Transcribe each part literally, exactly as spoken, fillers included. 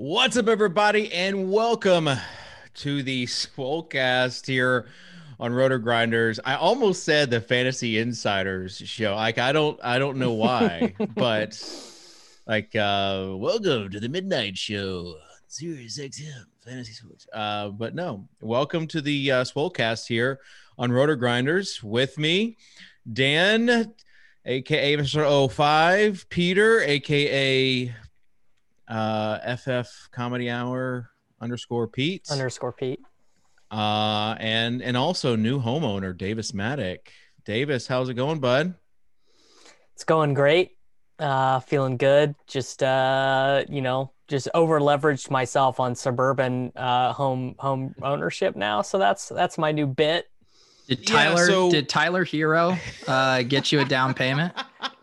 What's up, everybody, and welcome to the Swolecast here on Rotor Grinders. I almost said the Fantasy Insiders show. Like, I don't, I don't know why, but like, uh, welcome to the midnight show, Sirius X M Fantasy Sports. Uh, but no, welcome to the uh, Swolecast here on Rotor Grinders. With me, Dan, aka Mister oh five, Peter, aka uh F F Comedy Hour underscore Pete underscore Pete uh and and also new homeowner Davis Maddock. Davis, how's it going, bud? It's going great. Uh feeling good. Just uh you know just over leveraged myself on suburban uh home home ownership now, so that's that's my new bit. Did Tyler yeah, so... did Tyler Hero uh get you a down payment?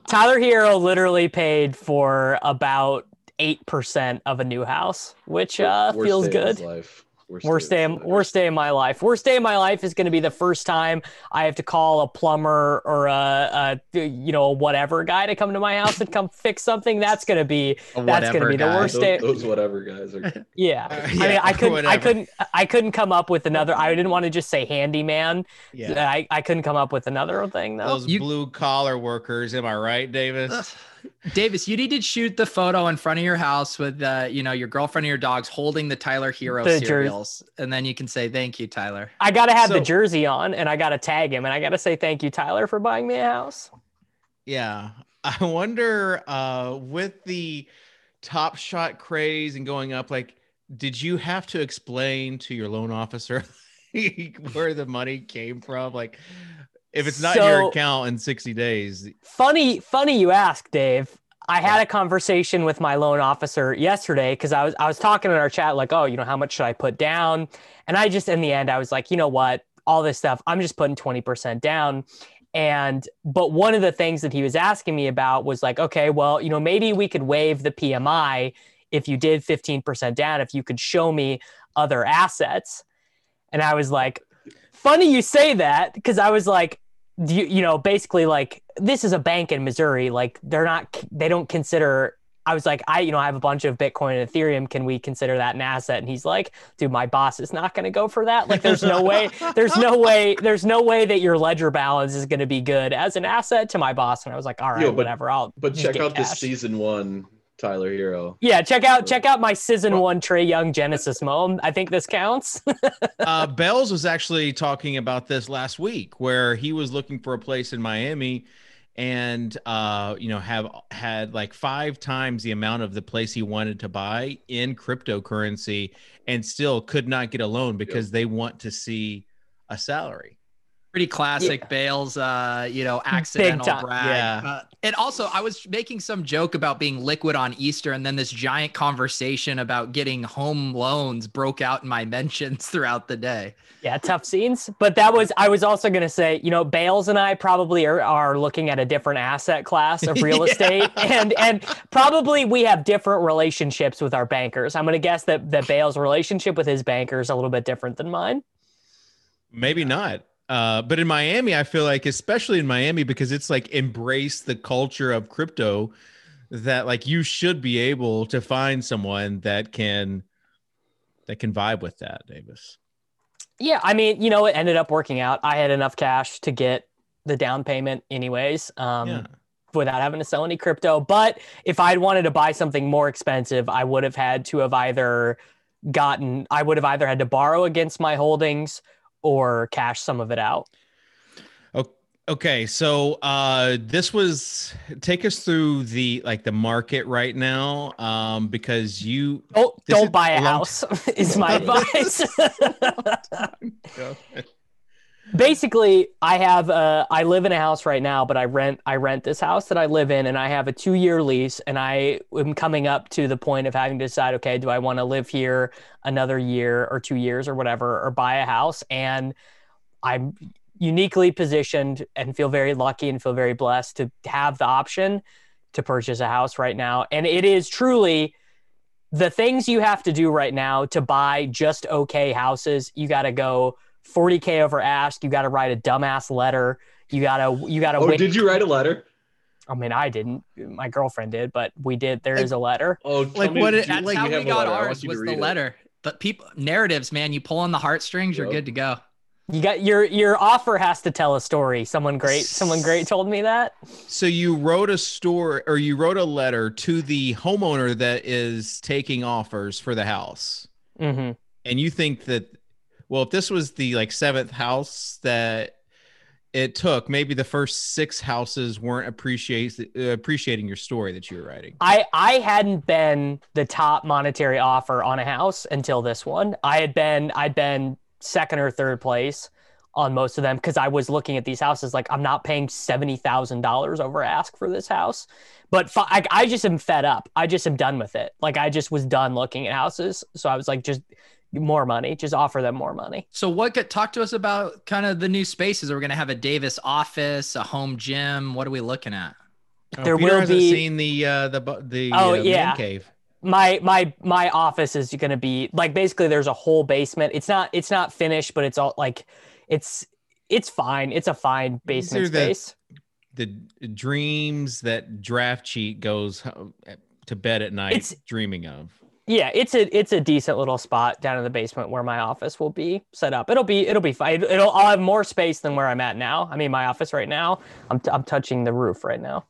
Tyler Hero literally paid for about eight percent of a new house, which uh worst feels good. Worst day, worst day in my life. Worst day in my life is going to be the first time I have to call a plumber or a, a you know a whatever guy to come to my house and come fix something. That's going to be that's going to be guy. The worst those, day. Those whatever guys are. Yeah, uh, yeah. I mean, I couldn't, whatever. I couldn't, I couldn't come up with another. I didn't want to just say handyman. Yeah, I, I couldn't come up with another thing though. Those you, blue collar workers. Am I right, Davis? Uh, Davis, you need to shoot the photo in front of your house with, uh, you know, your girlfriend or your dogs holding the Tyler Hero the cereals. Jer- and then you can say, thank you, Tyler. I got to have so, the jersey on, and I got to tag him, and I got to say, thank you, Tyler, for buying me a house. Yeah. I wonder uh, with the Top Shot craze and going up, like, did you have to explain to your loan officer where the money came from? Like, if it's not so, your account in sixty days. Funny, funny you ask, Dave. I had a conversation with my loan officer yesterday because I was I was talking in our chat like, oh, you know, how much should I put down? And I just, in the end, I was like, you know what? All this stuff, I'm just putting twenty percent down. And, but one of the things that he was asking me about was like, okay, well, you know, maybe we could waive the P M I if you did fifteen percent down, if you could show me other assets. And I was like, funny you say that, because I was like, Do you, you know, basically like this is a bank in Missouri. Like they're not, they don't consider, I was like, I, you know, I have a bunch of Bitcoin and Ethereum. Can we consider that an asset? And he's like, dude, my boss is not going to go for that. Like, there's no way, there's no way, there's no way that your ledger balance is going to be good as an asset to my boss. And I was like, all right, Yo, but, whatever. I'll But check out cash. This season one, Tyler Hero. Yeah. Check out, check out my season well, one, Trey Young Genesis moment. I think this counts. uh, Bells was actually talking about this last week where he was looking for a place in Miami and, uh, you know, have had like five times the amount of the place he wanted to buy in cryptocurrency and still could not get a loan because yep. they want to see a salary. Pretty classic yeah. Bale's, uh, you know, accidental brag. Yeah. Uh, and also, I was making some joke about being liquid on Easter, and then this giant conversation about getting home loans broke out in my mentions throughout the day. Yeah, tough scenes. But that was, I was also going to say, you know, Bale's and I probably are, are looking at a different asset class of real yeah. estate, and and probably we have different relationships with our bankers. I'm going to guess that that Bale's relationship with his banker is a little bit different than mine. Maybe not. Uh, but in Miami, I feel like, especially in Miami, because it's like embrace the culture of crypto that like you should be able to find someone that can that can vibe with that, Davis. Yeah, I mean, you know, it ended up working out. I had enough cash to get the down payment anyways, um, yeah. without having to sell any crypto. But if I'd wanted to buy something more expensive, I would have had to have either gotten I would have either had to borrow against my holdings or cash some of it out. Okay, so uh, this was take us through the like the market right now, um, because you oh don't buy a house t- is my advice. Basically, I have a, I live in a house right now, but I rent I rent this house that I live in, and I have a two-year lease, and I am coming up to the point of having to decide, okay, do I want to live here another year or two years or whatever, or buy a house? And I'm uniquely positioned and feel very lucky and feel very blessed to have the option to purchase a house right now. And it is truly the things you have to do right now to buy just okay houses. You got to go forty K over ask. You got to write a dumbass letter. You got to, you got to. Oh, wait. Did you write a letter? I mean, I didn't. My girlfriend did, but we did. There like, is a letter. Oh, like me, what? It, that's like how we got ours was the it. letter. But people narratives, man, you pull on the heartstrings, yep. You're good to go. You got your, your offer has to tell a story. Someone great, someone great told me that. So you wrote a story or you wrote a letter to the homeowner that is taking offers for the house. Mm-hmm. And you think that, well, if this was the like seventh house that it took, maybe the first six houses weren't appreciating uh, appreciating your story that you were writing. I, I hadn't been the top monetary offer on a house until this one. I had been, I'd been second or third place on most of them. Cause I was looking at these houses, like I'm not paying seventy thousand dollars over ask for this house, but f- I, I just am fed up. I just am done with it. Like I just was done looking at houses. So I was like, just more money, just offer them more money. So what could talk to us about kind of the new spaces? Are we going to have a Davis office, a home gym? What are we looking at? Oh, there Peter will be seen the, uh, the, the, oh, uh, yeah. Man cave. My, my, my office is going to be like, basically there's a whole basement. It's not, it's not finished, but it's all like, it's, it's fine. It's a fine basement space. The, the dreams that draft cheat goes to bed at night it's, dreaming of. Yeah. It's a, it's a decent little spot down in the basement where my office will be set up. It'll be, it'll be fine. It'll, I'll have more space than where I'm at now. I mean, my office right now, I'm, t- I'm touching the roof right now.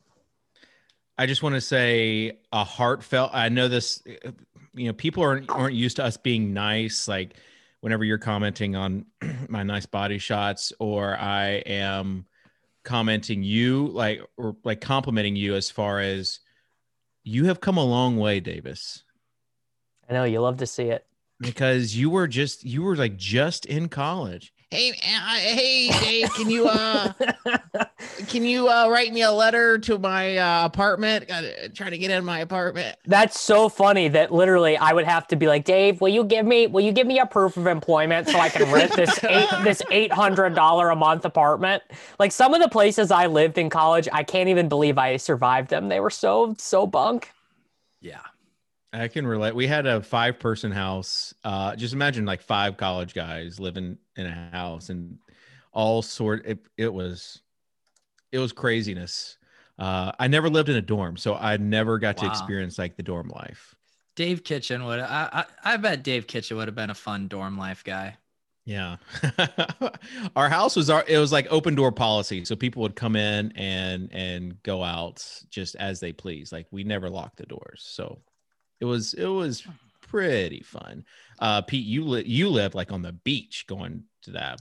I just want to say a heartfelt, I know this, you know, people aren't, aren't used to us being nice. Like whenever you're commenting on my nice body shots, or I am commenting you like, or like complimenting you as far as you have come a long way, Davis. I know you love to see it because you were just, you were like just in college. Hey, uh, hey, Dave, can you, uh, can you, uh, write me a letter to my, uh, apartment? Gotta try to get in my apartment. That's so funny that literally I would have to be like, Dave, will you give me, will you give me a proof of employment so I can rent this eight, this eight hundred dollars a month apartment? Like some of the places I lived in college, I can't even believe I survived them. They were so, so bunk. Yeah. I can relate. We had a five person house. Uh, just imagine like five college guys living in a house and all sort. It, it was, it was craziness. Uh, I never lived in a dorm, so I never got wow. to experience like the dorm life. Dave Kitchen would, I, I, I bet Dave Kitchen would have been a fun dorm life guy. Yeah. Our house was our, it was like open door policy. So people would come in and, and go out just as they please. Like we never locked the doors. So It was it was pretty fun. Uh, Pete, you li- you lived like on the beach going to that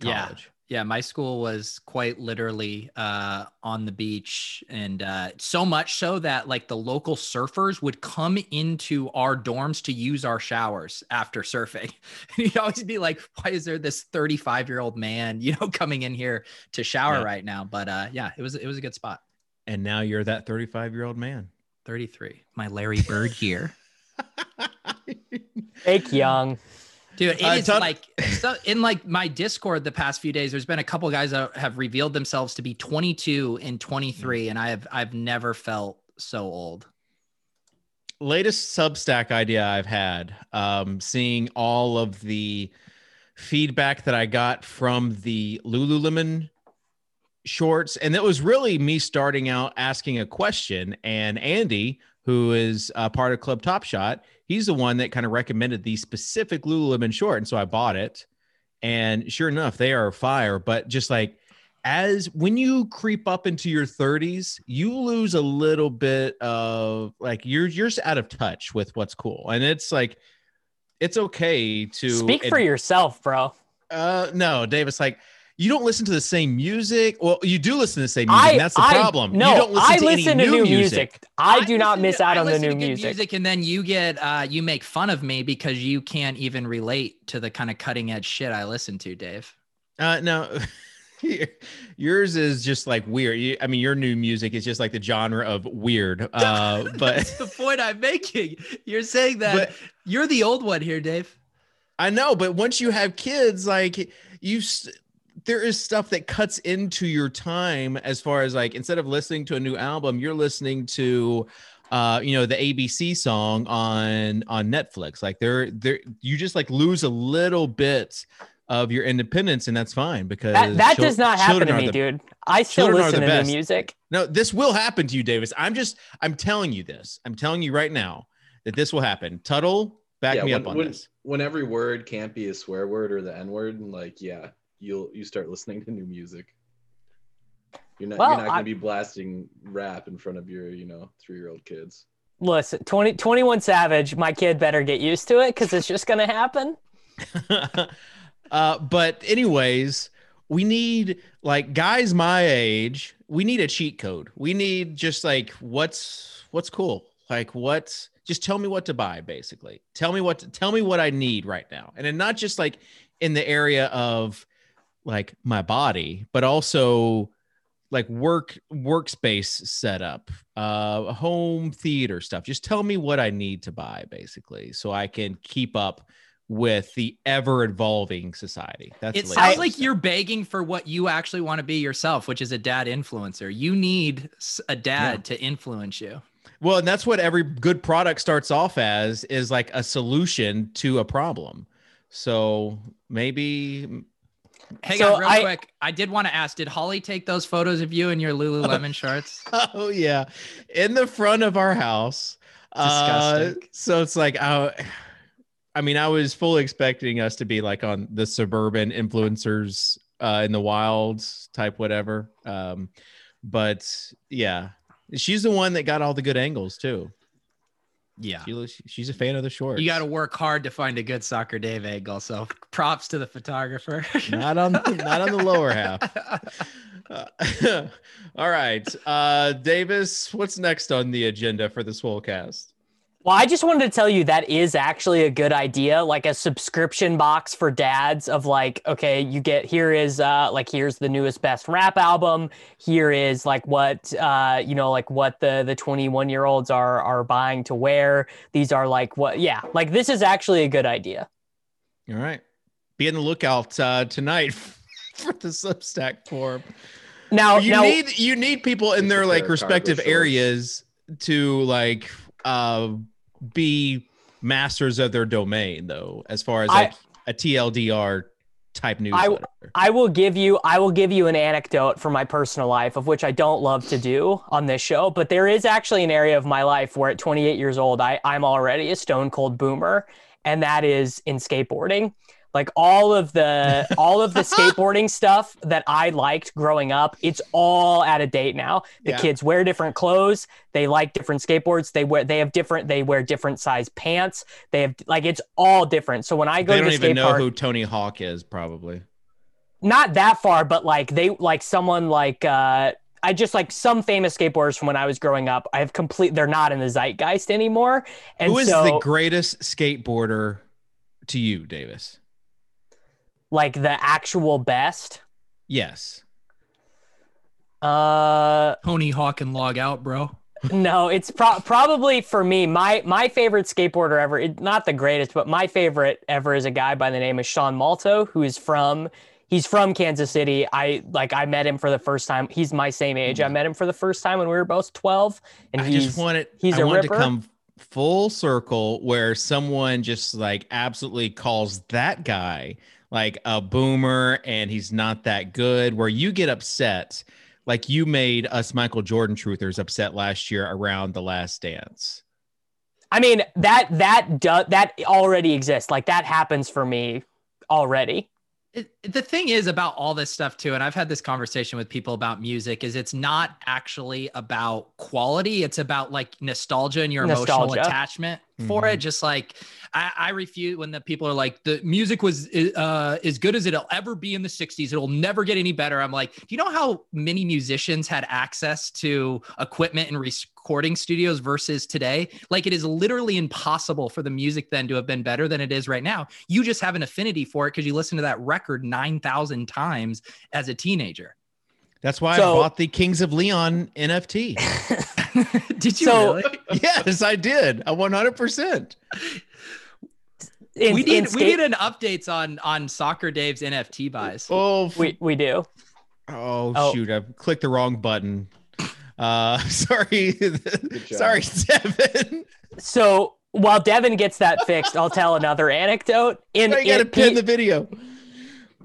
college. Yeah, yeah. My school was quite literally uh, on the beach, and uh, so much so that like the local surfers would come into our dorms to use our showers after surfing. And you'd always be like, "Why is there this thirty-five-year-old man, you know, coming in here to shower yeah. right now?" But uh, yeah, it was it was a good spot. And now you're that thirty-five-year-old man. thirty-three, my Larry Bird year. Fake young. Dude, it uh, is ton- like, so in like my Discord the past few days, there's been a couple guys that have revealed themselves to be twenty-two and twenty-three, and I have I've never felt so old. Latest Substack idea I've had, um, seeing all of the feedback that I got from the Lululemon shorts, and that was really me starting out asking a question, and Andy, who is a part of Club Top Shot, he's the one that kind of recommended the specific Lululemon short, and so I bought it, and sure enough they are fire. But just like as when you creep up into your thirties, you lose a little bit of like you're you're just out of touch with what's cool, and it's like it's okay to speak for ad- yourself, bro. Uh no, Davis, like you don't listen to the same music. Well, you do listen to the same music. I, and that's the I, problem. No, you don't listen I to listen any to new music. music. I, I do not miss to, out I on the new music. music. And then you get, uh, you make fun of me because you can't even relate to the kind of cutting edge shit I listen to, Dave. Uh, no, yours is just like weird. I mean, your new music is just like the genre of weird. Uh, That's but the point I'm making. You're saying that but, you're the old one here, Dave. I know, but once you have kids, like you, st- there is stuff that cuts into your time as far as like, instead of listening to a new album, you're listening to, uh, you know, the A B C song on, on Netflix. Like there, there, you just like lose a little bit of your independence, and that's fine because that, that chil- does not happen to me, the, dude. I still listen to new music. No, this will happen to you, Davis. I'm just, I'm telling you this. I'm telling you right now that this will happen. Tuttle, back yeah, me when, up on when, this. When every word can't be a swear word or the N word, and like, yeah, you'll you start listening to new music. You're not well, you're not gonna I, be blasting rap in front of your you know three year old kids. Listen, twenty, twenty-one Savage, my kid better get used to it because it's just gonna happen. Uh, but anyways, we need like guys my age, we need a cheat code. We need just like, what's, what's cool. Like what's, just tell me what to buy. Basically tell me what, to, tell me what I need right now. And then not just like in the area of like my body, but also like work, workspace setup, uh, home theater stuff. Just tell me what I need to buy basically. So I can keep up with the ever-evolving society. That's it sounds like you're begging for what you actually want to be yourself, which is a dad influencer. You need a dad yeah. to influence you. Well, and that's what every good product starts off as, is like a solution to a problem. So maybe... Hang so on real I, quick. I did want to ask, did Holly take those photos of you in your Lululemon shorts? Oh, yeah. In the front of our house. Disgusting. Uh, so it's like... Uh, I mean, I was fully expecting us to be like on the suburban influencers uh, in the wilds type, whatever. Um, but yeah, she's the one that got all the good angles too. Yeah. She, she's a fan of the shorts. You got to work hard to find a good Soccer Dave angle. So props to the photographer. Not on, not on the lower half. Uh, all right. Uh, Davis, what's next on the agenda for this whole cast? Well, I just wanted to tell you that is actually a good idea, like a subscription box for dads of like, okay, you get, here is uh, like, here's the newest best rap album. Here is like what, uh, you know, like what the, the twenty-one year olds are, are buying to wear. These are like what, yeah, like this is actually a good idea. All right. Be on the lookout uh, tonight for the Substack form. Now you now, need, you need people in their like respective areas to like, uh, be masters of their domain though, as far as like I, a T L D R type newsletter. I, I will give you, I will give you an anecdote from my personal life, of which I don't love to do on this show, but there is actually an area of my life where at twenty-eight years old, I I'm already a stone cold boomer. And that is in skateboarding. Like all of the, all of the skateboarding stuff that I liked growing up, it's all out of date now. The yeah. kids wear different clothes. They like different skateboards. They wear, they have different, they wear different size pants. They have like, it's all different. So when I go they to the skate park, they don't even know who Tony Hawk is probably. Not that far, but like they, like someone like, uh, I just like some famous skateboarders from when I was growing up. I have complete, they're not in the zeitgeist anymore. And who is so, the greatest skateboarder to you, Davis? Like the actual best? Yes. Uh, Tony Hawk and log out, bro. No, it's pro- probably for me, my my favorite skateboarder ever, it, not the greatest, but my favorite ever is a guy by the name of Sean Malto, who is from, he's from Kansas City. I like I met him for the first time. He's my same age. I met him for the first time when we were both twelve. And I he's, just wanted, he's I a wanted ripper. to come full circle where someone just like absolutely calls that guy like a boomer and he's not that good, where you get upset. Like you made us Michael Jordan truthers upset last year around The Last Dance. I mean, that, that, do, that already exists. Like that happens for me already. It, the thing is about all this stuff too, and I've had this conversation with people about music, is it's not actually about quality. It's about like nostalgia and your nostalgia. emotional attachment for mm-hmm. it. Just like I, I refute when the people are like, the music was uh, as good as it'll ever be in the sixties. It'll never get any better. I'm like, do you know how many musicians had access to equipment and recording studios versus today? Like, it is literally impossible for the music then to have been better than it is right now. You just have an affinity for it because you listen to that record nine thousand times as a teenager. That's why so, I bought the Kings of Leon N F T. Did you so, really? Yes, I did. I one hundred percent. In, we need we need an updates on on Soccer Dave's N F T buys. Oh, we we do. Oh, oh. Shoot! I clicked the wrong button. Uh, sorry, sorry, Devin. So while Devin gets that fixed, I'll tell another anecdote. In I gotta in, pin Pete, the video. Go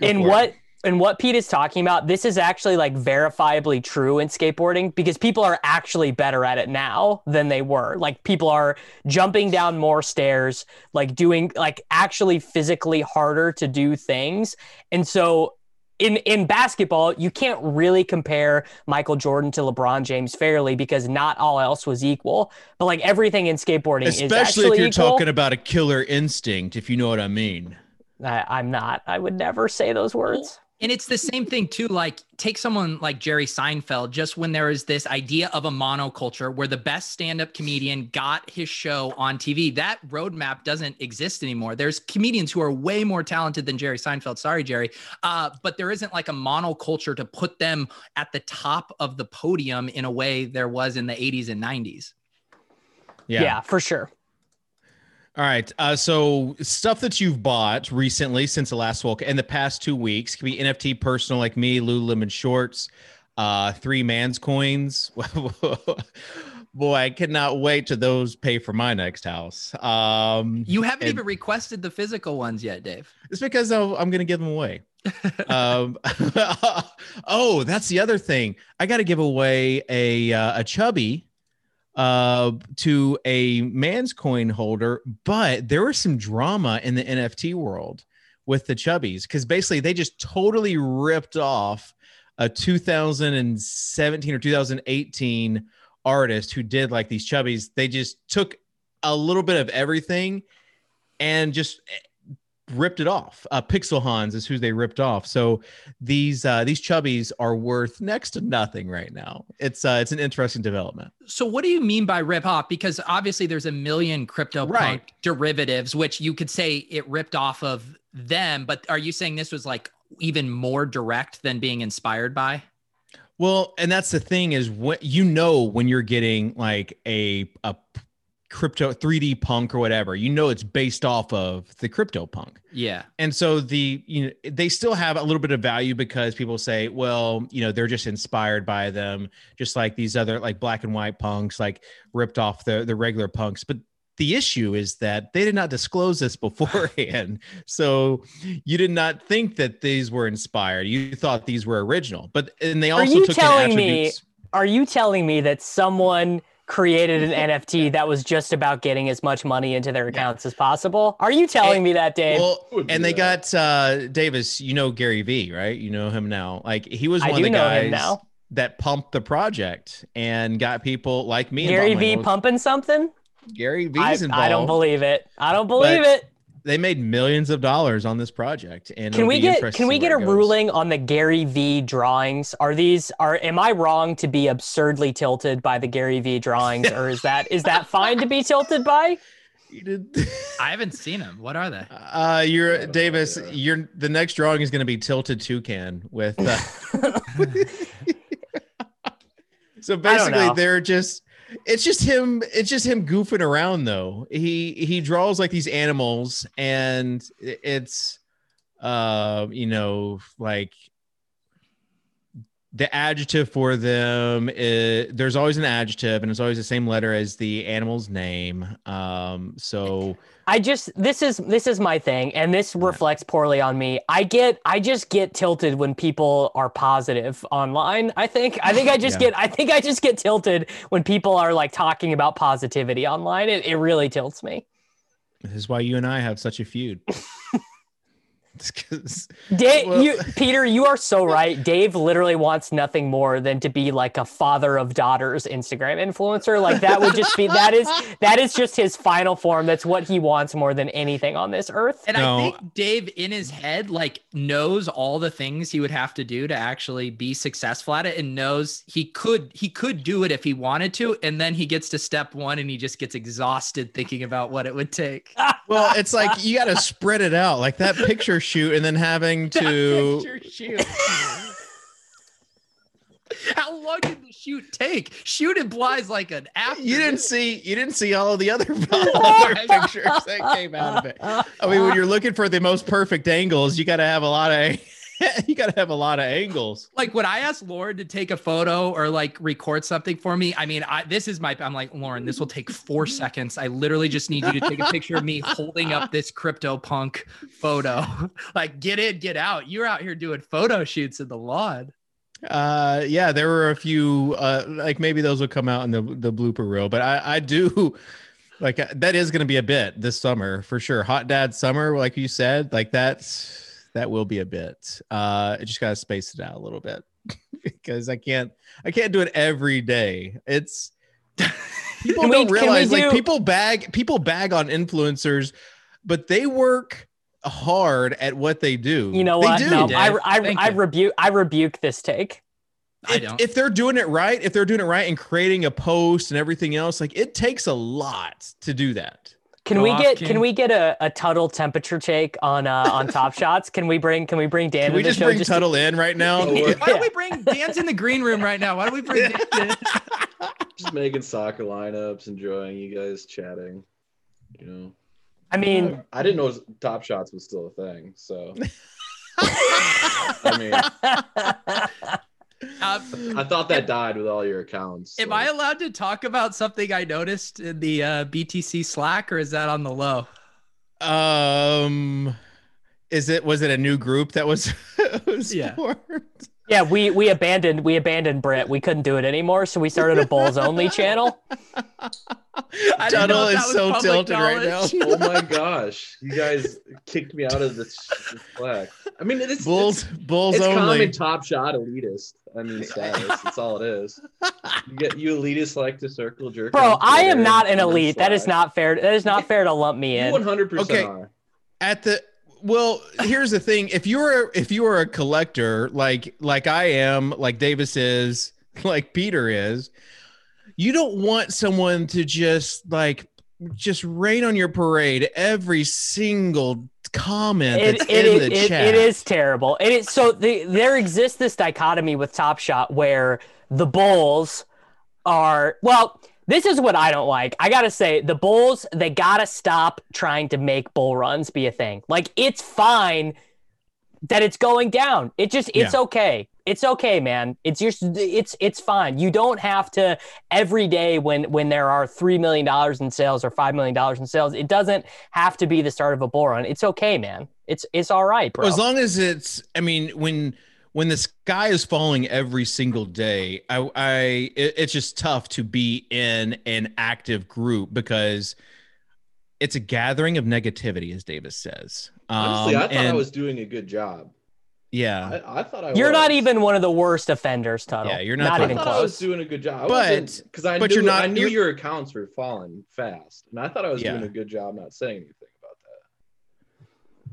in what? It. And what Pete is talking about, this is actually like verifiably true in skateboarding because people are actually better at it now than they were. Like, people are jumping down more stairs, like doing like actually physically harder to do things. And so in, in basketball, you can't really compare Michael Jordan to LeBron James fairly because not all else was equal. But like everything in skateboarding is actually equal. Especially if you're talking about a killer instinct, if you know what I mean. I, I'm not. I would never say those words. And it's the same thing too. Like, take someone like Jerry Seinfeld, just when there was this idea of a monoculture where the best stand-up comedian got his show on T V, that roadmap doesn't exist anymore. There's comedians who are way more talented than Jerry Seinfeld. Sorry, Jerry. Uh, but there isn't like a monoculture to put them at the top of the podium in a way there was in the eighties and nineties. Yeah, yeah, for sure. All right. Uh, so stuff that you've bought recently since the last walk and the past two weeks could be N F T personal like me, Lululemon shorts, uh, three man's coins. Boy, I cannot wait to those pay for my next house. Um, you haven't and, even requested the physical ones yet, Dave. It's because I'll, I'm going to give them away. um, oh, that's the other thing. I got to give away a, uh, a Chubby. Uh, to a man's coin holder, but there was some drama in the N F T world with the Chubbies because basically they just totally ripped off a two thousand seventeen or two thousand eighteen artist who did like these Chubbies. They just took a little bit of everything and just ripped it off. Uh, Pixel Hans is who they ripped off. So these uh, these Chubbies are worth next to nothing right now. It's uh, it's an interesting development. So what do you mean by rip off? Because obviously there's a million Crypto Punk derivatives, which you could say it ripped off of them. But are you saying this was like even more direct than being inspired by? Well, and that's the thing is what you know when you're getting like a a. crypto three D punk or whatever, you know, it's based off of the Crypto Punk. Yeah. And so the, you know, they still have a little bit of value because people say, well, you know, they're just inspired by them. Just like these other like black and white punks, like ripped off the, the regular punks. But the issue is that they did not disclose this beforehand. So you did not think that these were inspired. You thought these were original, but, and they also took in attributes. Are you telling me that someone created an N F T that was just about getting as much money into their accounts yeah. as possible? Are you telling and, me that, Dave? Well, and they got uh, Davis, you know, Gary Vee, right? You know him now. Like he was I one of the guys that pumped the project and got people like me. Gary Vee like, pumping something? Gary Vee's involved. I don't believe it. I don't believe but it. They made millions of dollars on this project. And can we get can we get a ruling on the Gary Vee drawings? Are these are am I wrong to be absurdly tilted by the Gary Vee drawings, or is that is that fine to be tilted by? You did. I haven't seen them. What are they? Uh, you're Davis. You're the next drawing is going to be Tilted Toucan with. Uh, so basically, they're just. It's just him. It's just him goofing around, though. He he draws like these animals, and it's, uh, you know, like the adjective for them. Is, there's always an adjective, and it's always the same letter as the animal's name. Um, so I just this is this is my thing, and this reflects poorly on me. I get I just get tilted when people are positive online. I think I think I just yeah. get I think I just get tilted when people are like talking about positivity online. It it really tilts me. This is why you and I have such a feud. 'Cause, Dave, well, you, Peter, you are so right. Dave literally wants nothing more than to be like a father of daughters Instagram influencer. Like that would just be, that is, that is just his final form. That's what he wants more than anything on this earth. And no. I think Dave in his head, like knows all the things he would have to do to actually be successful at it, and knows he could, he could do it if he wanted to. And then he gets to step one and he just gets exhausted thinking about what it would take. Well, it's like, you got to spread it out like that picture shoot and then having to shoot. How long did the shoot take? Shoot implies like an after. You didn't see you didn't see all of the other, other pictures that came out of it. I mean, when you're looking for the most perfect angles, you got to have a lot of you got to have a lot of angles. Like when I asked Lauren to take a photo or like record something for me, I mean, I, this is my, I'm like, Lauren, this will take four seconds. I literally just need you to take a picture of me holding up this Crypto Punk photo. Like get in, get out. You're out here doing photo shoots in the lawn. Uh, yeah, there were a few, uh, like maybe those will come out in the, the blooper reel, but I, I do like, that is going to be a bit this summer for sure. Hot Dad Summer, like you said, like that's, that will be a bit. Uh, I just gotta space it out a little bit because I can't. I can't do it every day. It's people we, don't realize do- like people bag people bag on influencers, but they work hard at what they do. You know they what? Do. No, I I, I rebuke I rebuke this take. If, I don't. If they're doing it right, if they're doing it right and creating a post and everything else, like it takes a lot to do that. Can Go we get King. Can we get a, a Tuttle temperature take on uh, on Top Shots? Can we bring can we bring Dan? Can we to the just show bring just Tuttle to... in right now? Why don't we bring Dan's in the green room right now? Why don't we bring Dan in? Just making soccer lineups, enjoying you guys chatting. You know, I mean, uh, I didn't know Top Shots was still a thing. So, I mean. Um, I thought that am, died with all your accounts. So. Am I allowed to talk about something I noticed in the uh, B T C Slack, or is that on the low? Um, is it was it a new group that was? was yeah, formed? yeah. We we abandoned we abandoned Brett. We couldn't do it anymore, so we started a Bulls only channel. Tuttle is so tilted knowledge. right now. Oh my gosh, you guys kicked me out of this Slack. I mean, it's Bulls it's, Bulls it's only. Common Top Shot elitist. I mean, status. That's all it is. You get you elitists like to circle jerk. Bro, I am not an elite. That is not fair. That is not fair to lump me in. one hundred percent okay. Are. At the well, here's the thing. If you're if you are a collector like like I am, like Davis is, like Peter is, you don't want someone to just like just rain on your parade every single day. Comment it, that's it, in it, the it, chat. It is terrible. And it so the, there exists this dichotomy with Top Shot where the Bulls are well, this is what I don't like. I gotta say, the Bulls, they gotta stop trying to make bull runs be a thing. Like it's fine that it's going down. It just it's yeah. okay. It's okay, man. It's just it's it's fine. You don't have to every day when when there are three million dollars in sales or five million dollars in sales. It doesn't have to be the start of a bull run. It's okay, man. It's it's all right, bro. Well, as long as it's, I mean, when when the sky is falling every single day, I I it, it's just tough to be in an active group because it's a gathering of negativity, as Davis says. Honestly, um, I thought and- I was doing a good job. Yeah, I, I thought I you're was. Not even one of the worst offenders, Tuttle. Yeah, you're not, not even I thought close. I was doing a good job, I but because I but knew, you're not, I knew you're, your accounts were falling fast, and I thought I was yeah. doing a good job not saying anything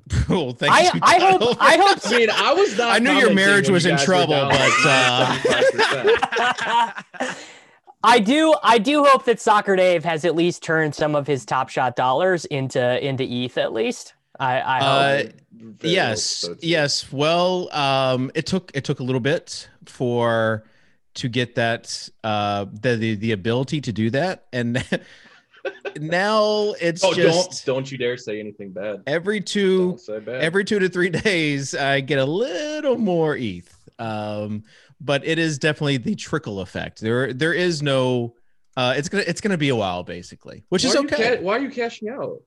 about that. Well, thank I, you. I Tuttle. hope. I hope. I mean, I was not. I knew your marriage was you in trouble, but uh... I do. I do hope that Soccer Dave has at least turned some of his Top Shot dollars into into E T H at least. I, I hope uh, yes, yes. Well, um, it took it took a little bit for to get that uh, the, the the ability to do that, and now it's oh, just don't, don't you dare say anything bad. Every two bad. every two to three days, I get a little more E T H, um, but it is definitely the trickle effect. There there is no uh, it's gonna it's gonna be a while basically, which why is okay. Ca- why are you cashing out?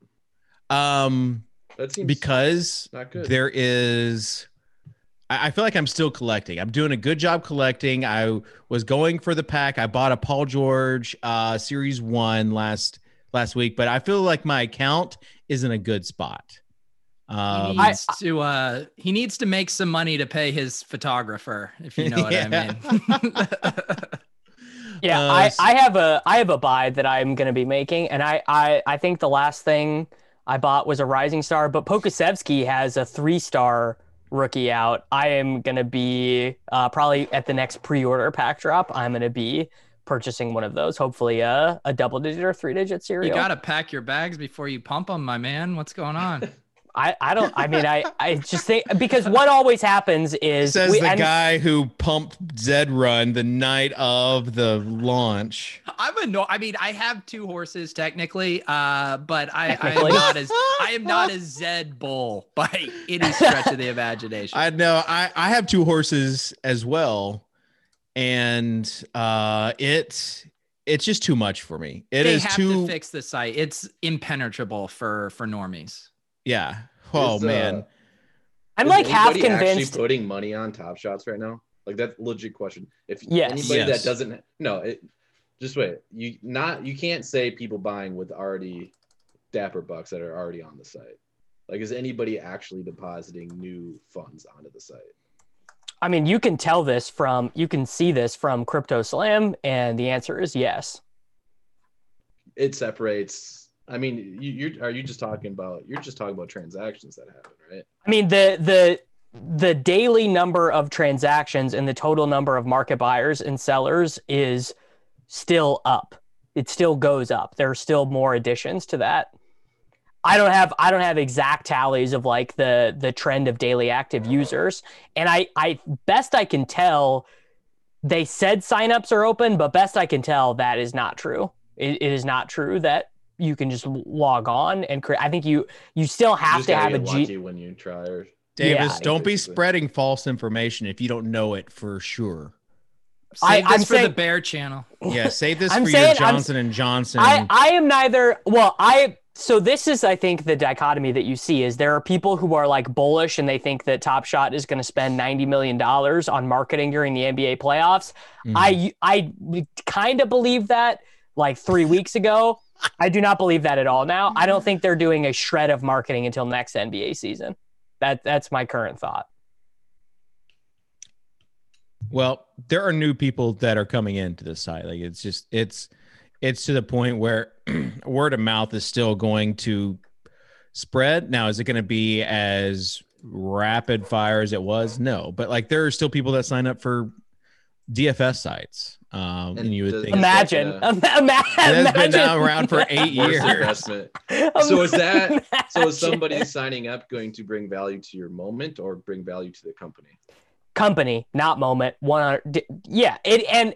Um. That seems because not good. There is, I feel like I'm still collecting. I'm doing a good job collecting. I was going for the pack. I bought a Paul George uh, Series one last last week, but I feel like my account is in a good spot. Um, he needs I, to uh, he needs to make some money to pay his photographer, if you know what yeah. I mean. yeah, uh, I, I have a I have a buy that I'm going to be making, and I, I I think the last thing I bought was a Rising Star, but Pokusevsky has a three-star rookie out. I am going to be uh, probably at the next pre-order pack drop. I'm going to be purchasing one of those, hopefully a, a double-digit or three-digit cereal. You got to pack your bags before you pump them, my man. What's going on? I, I don't, I mean, I, I just think, because what always happens is... Says we, the and, guy who pumped Zed Run the night of the launch. I'm a no, I mean, I have two horses technically, uh, but I, technically. I am not as, I am not a Zed bull by any stretch of the imagination. I know, I, I have two horses as well. And uh, it's, it's just too much for me. It they is have too... to fix the site. It's impenetrable for, for normies. Yeah. Oh is, man. Uh, I'm like half convinced. Actually putting money on Top Shots right now, like that's a legit question. If yes. anybody yes. that doesn't, no, it, just wait. You not you can't say people buying with already Dapper bucks that are already on the site. Like, is anybody actually depositing new funds onto the site? I mean, you can tell this from you can see this from Crypto Slam, and the answer is yes. It separates. I mean, you, you're, are you just talking about, you're just talking about transactions that happen, right? I mean, the, the, the daily number of transactions and the total number of market buyers and sellers is still up. It still goes up. There are still more additions to that. I don't have, I don't have exact tallies of like the, the trend of daily active users. And I, I best I can tell, they said signups are open, but best I can tell, that is not true. It, it is not true that you can just log on and create. I think you you still have you to have a G when you try. Or... Davis, yeah, don't be spreading false information if you don't know it for sure. Save I, this I'm for saying, the Bear Channel. Yeah, save this I'm for saying, your Johnson I'm, and Johnson. I, I am neither. Well, I so this is I think the dichotomy that you see is there are people who are like bullish and they think that Top Shot is going to spend ninety million dollars on marketing during the N B A playoffs. Mm-hmm. I I kind of believe that like three weeks ago. I do not believe that at all now. I don't think they're doing a shred of marketing until next N B A season. That that's my current thought. Well, there are new people that are coming into this site. Like it's just it's it's to the point where word of mouth is still going to spread. Now, is it going to be as rapid fire as it was? No, but like there are still people that sign up for D F S sites. Um, and you would think imagine, a, um, ima- imagine. Been now around for eight years. Investment. So is that imagine. So is somebody signing up going to bring value to your moment or bring value to the company? Company, not moment. One, yeah. It and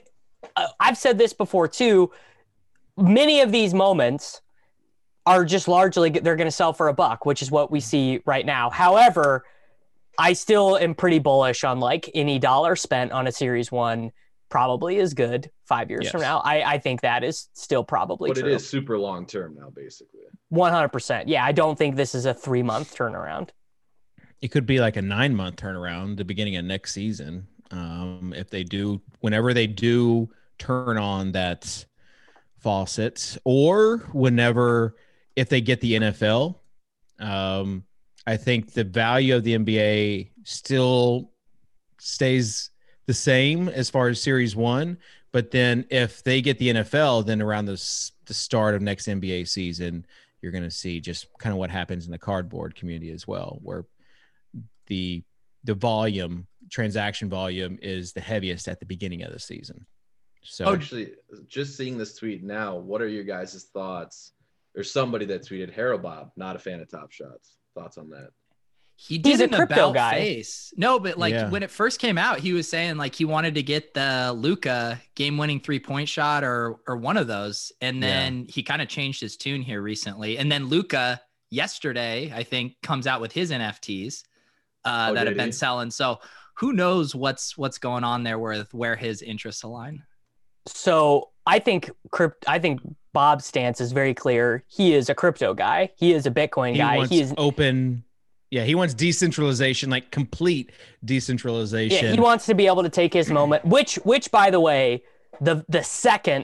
uh, I've said this before too. Many of these moments are just largely they're going to sell for a buck, which is what we see right now. However, I still am pretty bullish on like any dollar spent on a Series One. Probably is good five years yes. from now. I, I think that is still probably but true. But it is super long term now, basically. one hundred percent. Yeah, I don't think this is a three-month turnaround. It could be like a nine-month turnaround the beginning of next season. Um, if they do, whenever they do turn on that faucet or whenever, if they get the N F L, um, I think the value of the N B A still stays the same as far as Series One, but then if they get the N F L, then around the, the start of next N B A season, you're going to see just kind of what happens in the cardboard community as well, where the the volume, transaction volume is the heaviest at the beginning of the season. So actually, just seeing this tweet now, what are your guys' thoughts? There's somebody that tweeted, Harold Bob, not a fan of Top Shots. Thoughts on that? He did He's an a about guy. face. No, but like yeah. when it first came out, he was saying like he wanted to get the Luka game-winning three-point shot or or one of those. And then yeah. he kind of changed his tune here recently. And then Luka yesterday, I think, comes out with his N F Ts uh, oh, that have been he? selling. So who knows what's what's going on there with where his interests align. So I think crypt. I think Bob's stance is very clear. He is a crypto guy. He is a Bitcoin he guy. Wants he is open. Yeah, he wants decentralization, like complete decentralization. Yeah, he wants to be able to take his moment, which, which, by the way, the the second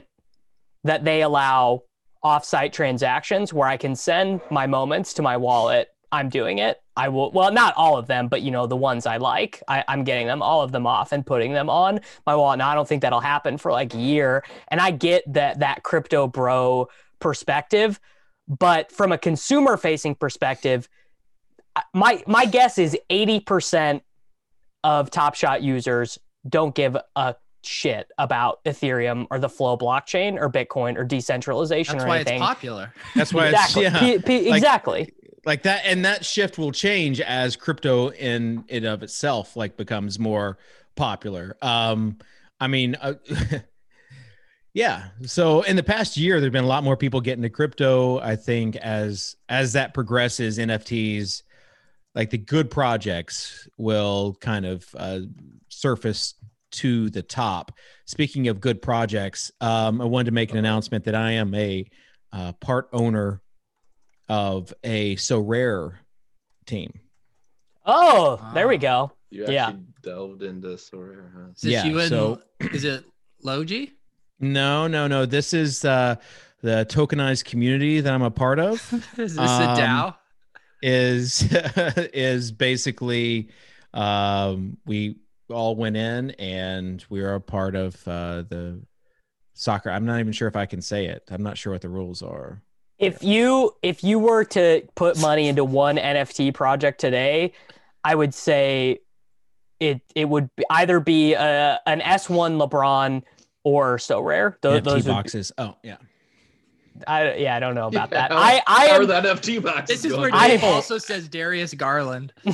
that they allow offsite transactions where I can send my moments to my wallet, I'm doing it. I will, well, not all of them, but, you know, the ones I like, I, I'm getting them, all of them off and putting them on my wallet. Now, I don't think that'll happen for like a year. And I get that, that crypto bro perspective, but from a consumer facing perspective, my, my guess is eighty percent of Top Shot users don't give a shit about Ethereum or the Flow blockchain or Bitcoin or decentralization That's or anything. That's why it's popular. That's why exactly. it's, yeah. P- P- like, exactly. Like that, and that shift will change as crypto in and of itself like becomes more popular. Um, I mean, uh, yeah. So in the past year, there've been a lot more people getting to crypto. I think as as that progresses, N F Ts, like the good projects, will kind of uh, surface to the top. Speaking of good projects, um, I wanted to make an announcement that I am a uh, part owner of a Sorare team. Oh, there we go. You actually yeah. delved into Sorare, huh? Is yeah, you in, so, is it Logi? No, no, no. This is uh, the tokenized community that I'm a part of. Is this um, a DAO? Is, is basically um, we all went in and we are a part of uh, the soccer. I'm not even sure if I can say it. I'm not sure what the rules are. If you if you were to put money into one N F T project today, I would say it it would either be a, an S one LeBron or Sorare. Those, N F T those boxes. Would be, oh yeah. I yeah I don't know about yeah, that. I I am, the N F T box. This is where Dave also says Darius Garland. so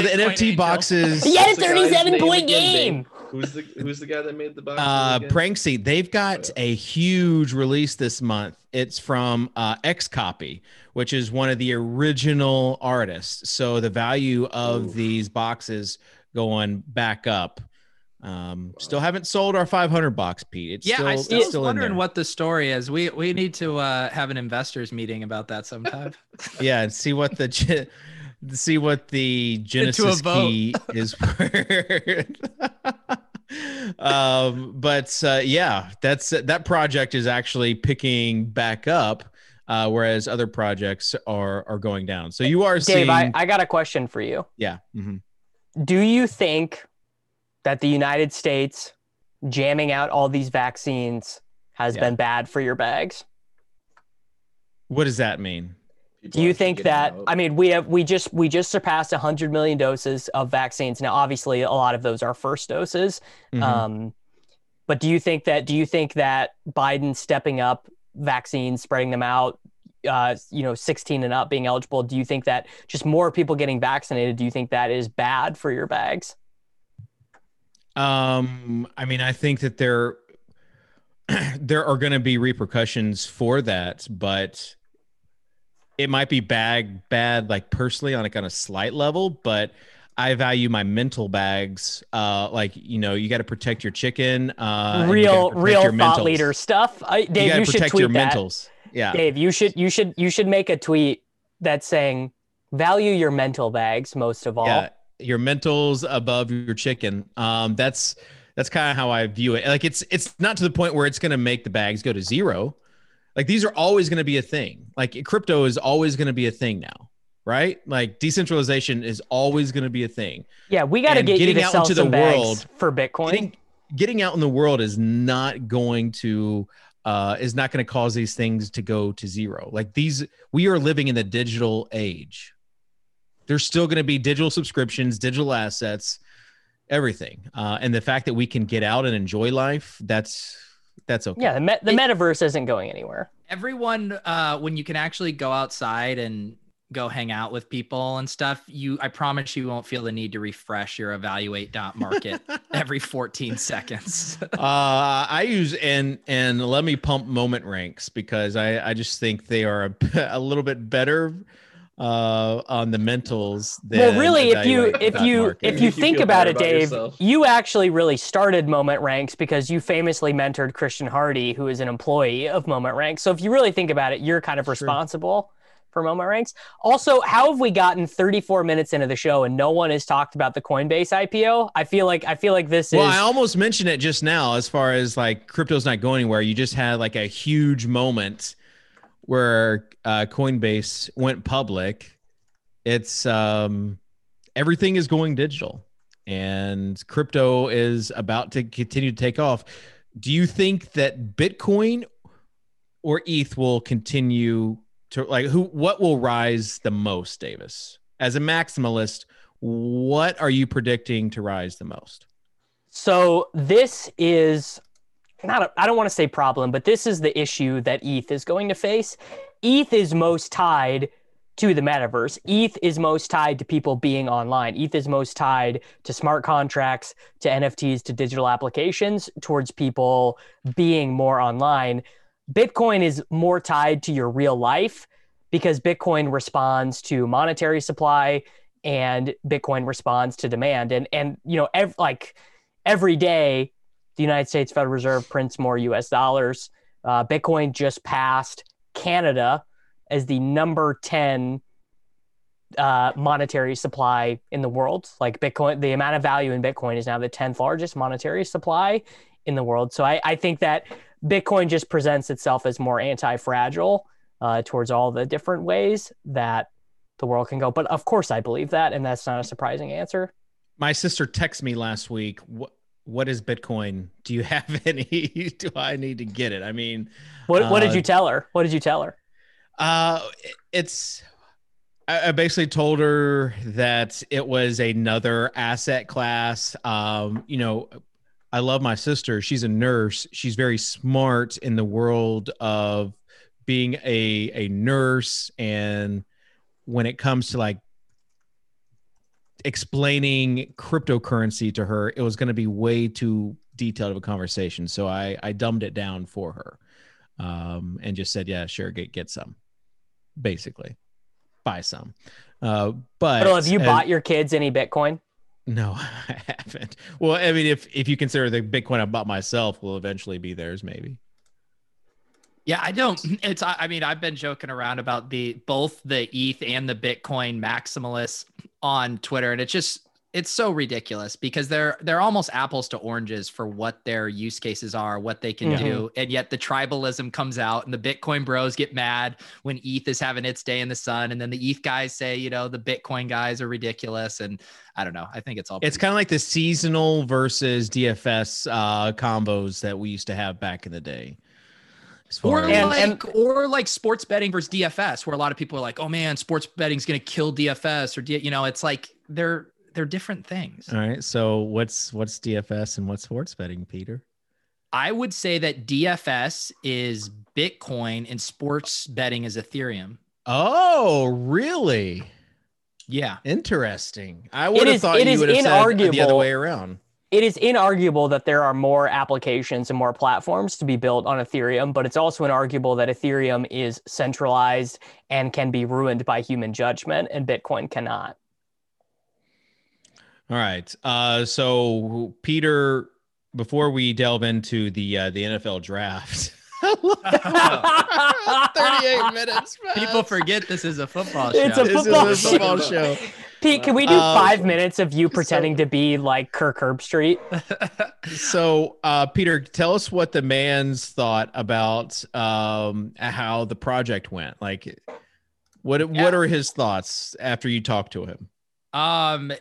the N F T boxes. He had a thirty-seven point game. Who's the Who's the guy that made the box? Uh, Pranksy. They've got oh, yeah. a huge release this month. It's from uh, Xcopy, which is one of the original artists. So the value of Ooh. these boxes going back up. Um, wow. Still haven't sold our five hundred box, Pete. It's yeah, still, I still, it's still wondering what the story is. We we need to uh, have an investors meeting about that sometime. yeah, and see what the see what the Genesis key is worth. um, but uh, yeah, that's that project is actually picking back up, uh, whereas other projects are are going down. So you are Dave, seeing. Dave, I, I got a question for you. Yeah. Mm-hmm. Do you think that the United States jamming out all these vaccines has yeah. been bad for your bags? What does that mean? People Do you think that, out. I mean, we have, we just, we just surpassed a hundred million doses of vaccines. Now, obviously a lot of those are first doses. Mm-hmm. Um, but do you think that, do you think that Biden stepping up vaccines, spreading them out, uh, you know, sixteen and up being eligible, do you think that just more people getting vaccinated, do you think that is bad for your bags? Um, I mean, I think that there, there are going to be repercussions for that, but it might be bad, bad, like personally on a kind of slight level, but I value my mental bags. Uh, like, you know, you got to protect your chicken, uh, real, real thought mentals. leader stuff. I, Dave, you, gotta you protect should tweet your that. Mentals. Yeah. Dave, you should, you should, you should make a tweet that's saying value your mental bags. Most of all. Yeah. Your mentals above your chicken. Um, that's that's kind of how I view it. Like it's it's not to the point where it's going to make the bags go to zero. Like these are always going to be a thing. Like crypto is always going to be a thing now, right? Like decentralization is always going to be a thing. Yeah, we got to get getting you to out sell into some the bags world for Bitcoin. Getting, getting out in the world is not going to uh, is not going to cause these things to go to zero. Like these, we are living in the digital age. There's still going to be digital subscriptions, digital assets, everything. Uh, and the fact that we can get out and enjoy life, that's that's okay. Yeah, the, me- the metaverse isn't going anywhere. Everyone, uh, when you can actually go outside and go hang out with people and stuff, you, I promise you won't feel the need to refresh your evaluate dot market every fourteen seconds. uh, I use, and and let me pump Moment Ranks because I, I just think they are a, a little bit better uh on the mentals. Well, really, if you if you market. if you, you think about it, about Dave, yourself. You actually really started Moment Ranks because you famously mentored Christian Hardy, who is an employee of Moment Ranks. So if you really think about it, you're kind of That's responsible true. for Moment Ranks. Also, how have we gotten thirty-four minutes into the show and no one has talked about the Coinbase I P O? I feel like I feel like this well, is Well, I almost mentioned it just now as far as like crypto's not going anywhere. You just had like a huge moment where uh, Coinbase went public, it's um, everything is going digital and crypto is about to continue to take off. Do you think that Bitcoin or E T H will continue to, like, who, what will rise the most, Davis? As a maximalist, what are you predicting to rise the most? So this is not, a, I don't want to say problem, but this is the issue that E T H is going to face. E T H is most tied to the metaverse. E T H is most tied to people being online. E T H is most tied to smart contracts, to N F Ts, to digital applications, towards people being more online. Bitcoin is more tied to your real life because Bitcoin responds to monetary supply and Bitcoin responds to demand. And, and you know, ev- like every day, the United States Federal Reserve prints more U S dollars. Uh, Bitcoin just passed Canada as the number ten uh, monetary supply in the world. Like Bitcoin, the amount of value in Bitcoin is now the tenth largest monetary supply in the world. So I, I think that Bitcoin just presents itself as more anti-fragile uh, towards all the different ways that the world can go. But of course I believe that, and that's not a surprising answer. My sister texted me last week, what, what is Bitcoin? Do you have any? Do I need to get it? I mean... What, what uh, did you tell her? What did you tell her? Uh, it's... I basically told her that it was another asset class. Um, you know... I love my sister. She's a nurse. She's very smart in the world of being a, a nurse. And when it comes to like explaining cryptocurrency to her, it was going to be way too detailed of a conversation. So I, I dumbed it down for her um, and just said, yeah, sure. Get, get some, basically buy some. Uh, but, but have you and- bought your kids any Bitcoin? No, I haven't. Well, I mean, if if you consider the Bitcoin I bought myself will eventually be theirs, maybe. Yeah, I don't. It's. I mean, I've been joking around about the both the E T H and the Bitcoin maximalists on Twitter, and it's just it's so ridiculous because they're they're almost apples to oranges for what their use cases are, what they can mm-hmm. do, and yet the tribalism comes out, and the Bitcoin bros get mad when E T H is having its day in the sun, and then the E T H guys say, you know, the Bitcoin guys are ridiculous, and I don't know. I think it's all. It's kind of like the seasonal versus D F S uh, combos that we used to have back in the day. Or and, like, and, or like sports betting versus D F S, where a lot of people are like, "Oh man, sports betting's going to kill D F S," or you know, it's like they're. They're different things. All right. So what's what's D F S and what's sports betting, Peter? I would say that D F S is Bitcoin and sports betting is Ethereum. Oh, really? Yeah. Interesting. I would have thought you would have said the other way around. It is inarguable that there are more applications and more platforms to be built on Ethereum, but it's also inarguable that Ethereum is centralized and can be ruined by human judgment, and Bitcoin cannot. All right. Uh, so, Peter, before we delve into the uh, the N F L draft, thirty-eight minutes. Fast. People forget this is a football show. It's a football, this is a football show. show. Pete, can we do uh, five minutes of you pretending so, to be like Kirk Herbstreit? So, uh, Peter, tell us what the man's thought about um, how the project went. Like, what yeah. what are his thoughts after you talk to him? Um.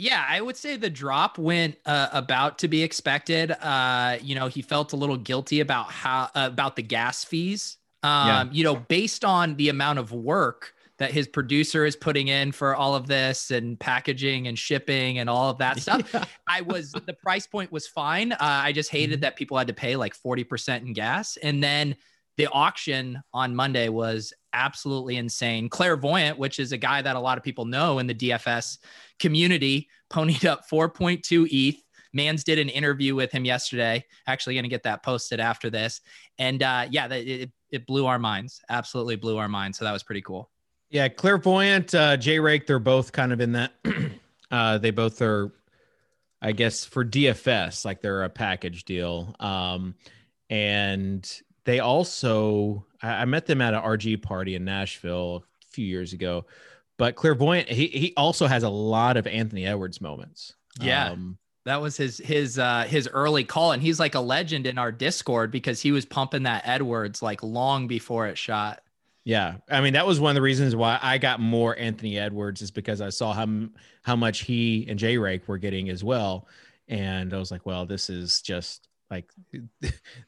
Yeah, I would say the drop went uh, about to be expected. Uh, you know, he felt a little guilty about how uh, about the gas fees. Um, yeah. You know, based on the amount of work that his producer is putting in for all of this and packaging and shipping and all of that stuff, yeah. I was the price point was fine. Uh, I just hated mm-hmm. that people had to pay like forty percent in gas, and then the auction on Monday was absolutely insane. Clairvoyant, which is a guy that a lot of people know in the D F S community, ponied up four point two E T H. Mans did an interview with him yesterday. Actually going to get that posted after this. And uh, yeah, it, it blew our minds. Absolutely blew our minds. So that was pretty cool. Yeah, Clairvoyant, uh, J-Rake, they're both kind of in that. uh, they both are, I guess, for D F S, like they're a package deal. Um, and... They also, I met them at an R G party in Nashville a few years ago, but Clairvoyant, he he also has a lot of Anthony Edwards moments. Yeah, um, that was his his uh, his early call, and he's like a legend in our Discord because he was pumping that Edwards like long before it shot. Yeah. I mean, that was one of the reasons why I got more Anthony Edwards, is because I saw how, how much he and Jay Rake were getting as well. And I was like, well, this is just like,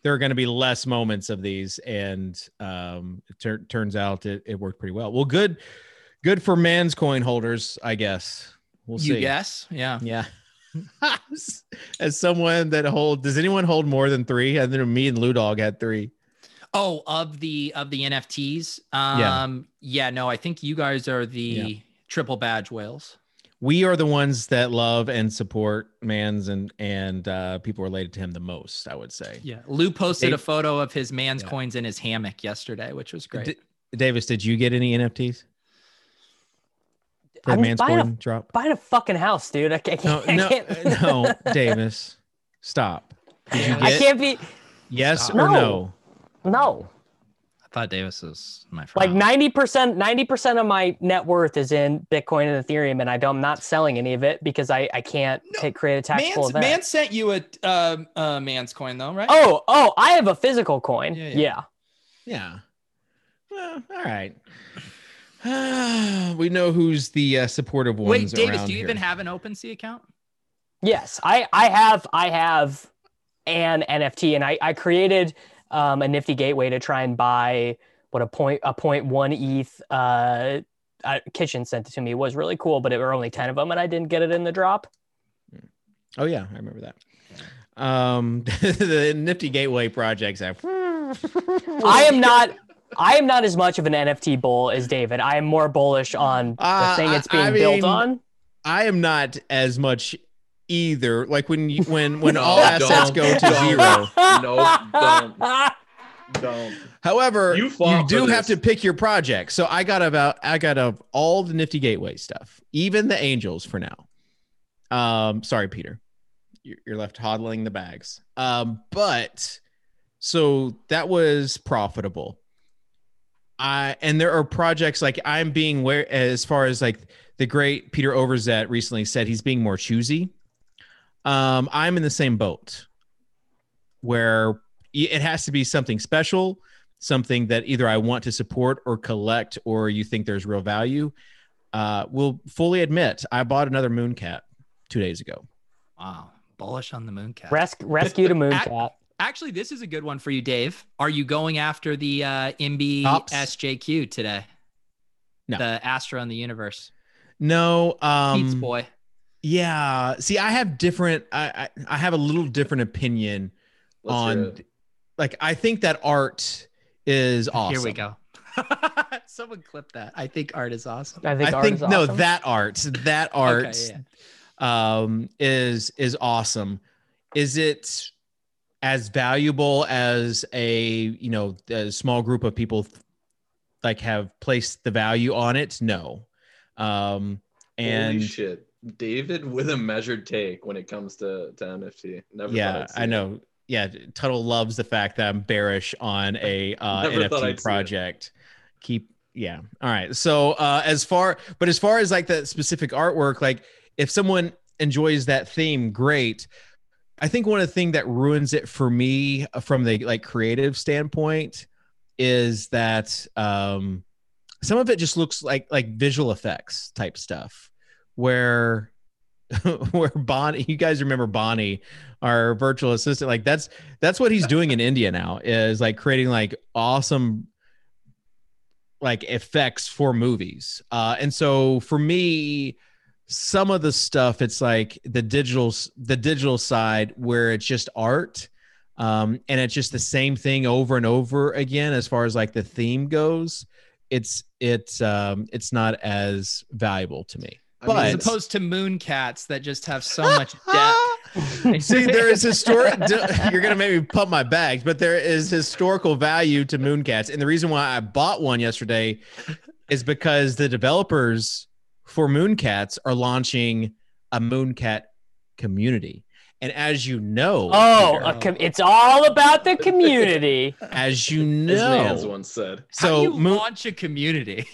there are going to be less moments of these. And um, it tur- turns out it, it worked pretty well. Well, good, good for man's coin holders, I guess. We'll see. You guess? Yeah. Yeah. As someone that hold, does anyone hold more than three? I think me and Lou Dog had three. Oh, of the, of the N F Ts. Um, yeah. yeah, no, I think you guys are the yeah. triple badge whales. We are the ones that love and support Mans and, and uh, people related to him the most, I would say. Yeah. Lou posted Dave- a photo of his Mans yeah. coins in his hammock yesterday, which was great. D- Davis, did you get any N F Ts? I was buying a, drop? buying a fucking house, dude. I can't. No, I can't. no, no Davis, stop. Did you get I can't be. Yes stop. or no? no? No. I thought Davis was my friend. Like ninety percent, ninety percent of my net worth is in Bitcoin and Ethereum, and I don't, I'm not selling any of it because I, I can't no. take, create a taxable event. Man sent you a uh, uh, man's coin though, right? Oh, oh, I have a physical coin. Yeah. Yeah. yeah. yeah. Well, all right. We know who's the uh, supportive ones. Wait, Davis, do you here. even have an OpenSea account? Yes, I, I have. I have an N F T, and I, I created um, a Nifty Gateway to try and buy what a point a point one E T H. Uh, uh, Kitchen sent it to me. It was really cool, but there were only ten of them, and I didn't get it in the drop. Oh yeah, I remember that. Um, the Nifty Gateway projects. Have... I am not. I am not as much of an N F T bull as David. I am more bullish on the uh, thing it's being I mean, built on. I am not as much either. Like when you, when when no, all assets go to zero. No, don't. Don't. However, you, you do have to pick your project. So I got about I got of all the Nifty Gateway stuff, even the Angels for now. Um, sorry, Peter, you're left hodling the bags. Um, but so that was profitable. I, and there are projects like I'm being where as far as like the great Peter Overzet recently said, he's being more choosy. Um, I'm in the same boat where it has to be something special, something that either I want to support or collect, or you think there's real value. Uh, we'll fully admit I bought another Mooncat two days ago. Wow. Bullish on the Mooncat. Res- rescue the Mooncat. Actually, this is a good one for you, Dave. Are you going after the uh, M B S J Q today? No. The Astro in the Universe. No. Um, Pete's boy. Yeah. See, I have different. I I, I have a little different opinion Let's on. Like, I think that art is awesome. Here we go. Someone clip that. I think art is awesome. I think. I art think is awesome. No, that art. That art okay, yeah. um, is is awesome. Is it as valuable as a, you know, a small group of people like have placed the value on it? No. Um, and holy shit, David with a measured take when it comes to, to N F T. Never yeah, I know. It. Yeah. Tuttle loves the fact that I'm bearish on a uh, N F T project. Keep. Yeah. All right. So uh, as far, but as far as like that specific artwork, like if someone enjoys that theme, great. I think one of the things that ruins it for me from the like creative standpoint is that um, some of it just looks like like visual effects type stuff where where Bonnie, you guys remember Bonnie, our virtual assistant, like that's that's what he's doing in India now, is like creating like awesome like effects for movies. Uh, and so for me, some of the stuff, it's like the digital, the digital side where it's just art, um, and it's just the same thing over and over again. As far as like the theme goes, it's it's um, it's not as valuable to me. I but mean, as opposed to Mooncats that just have so much depth. See, there is historic. You're gonna make me pump my bags, but there is historical value to Mooncats, and the reason why I bought one yesterday is because the developers for Mooncats are launching a Mooncat community. And as you know, oh, Peter, a com- it's all about the community. As you know, as once said, so how do you Moon- launch a community.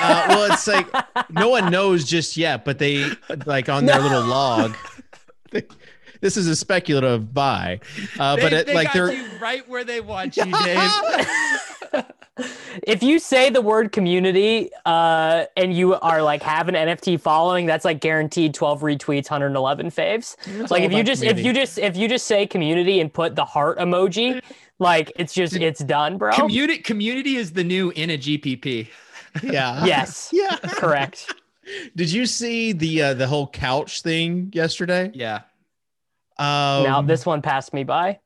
Uh, well, it's like no one knows just yet, but they like on their no. little log. They, this is a speculative buy, uh, they, but it, they like got they're you right where they want you, Dave. if you say the word community uh, and you are like have an N F T following, that's like guaranteed twelve retweets, one hundred eleven faves. It's like if you just community. if you just if you just say community and put the heart emoji, like it's just it's done, bro. Community community is the new in a G P P. Yeah. Yes. Yeah. Correct. Did you see the uh, the whole couch thing yesterday? Yeah. Um, now this one passed me by.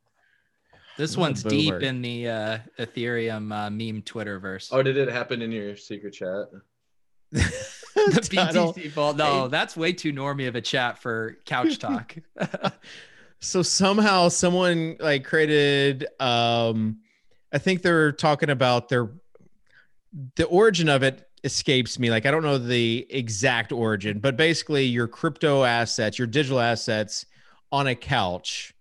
This one's deep in the uh, Ethereum uh, meme Twitterverse. Oh, did it happen in your secret chat? The B T C ball. No, that's way too normy of a chat for couch talk. So somehow someone like created. Um, I think they're talking about their the origin of it. Escapes me. Like, I don't know the exact origin, but basically your crypto assets, your digital assets on a couch,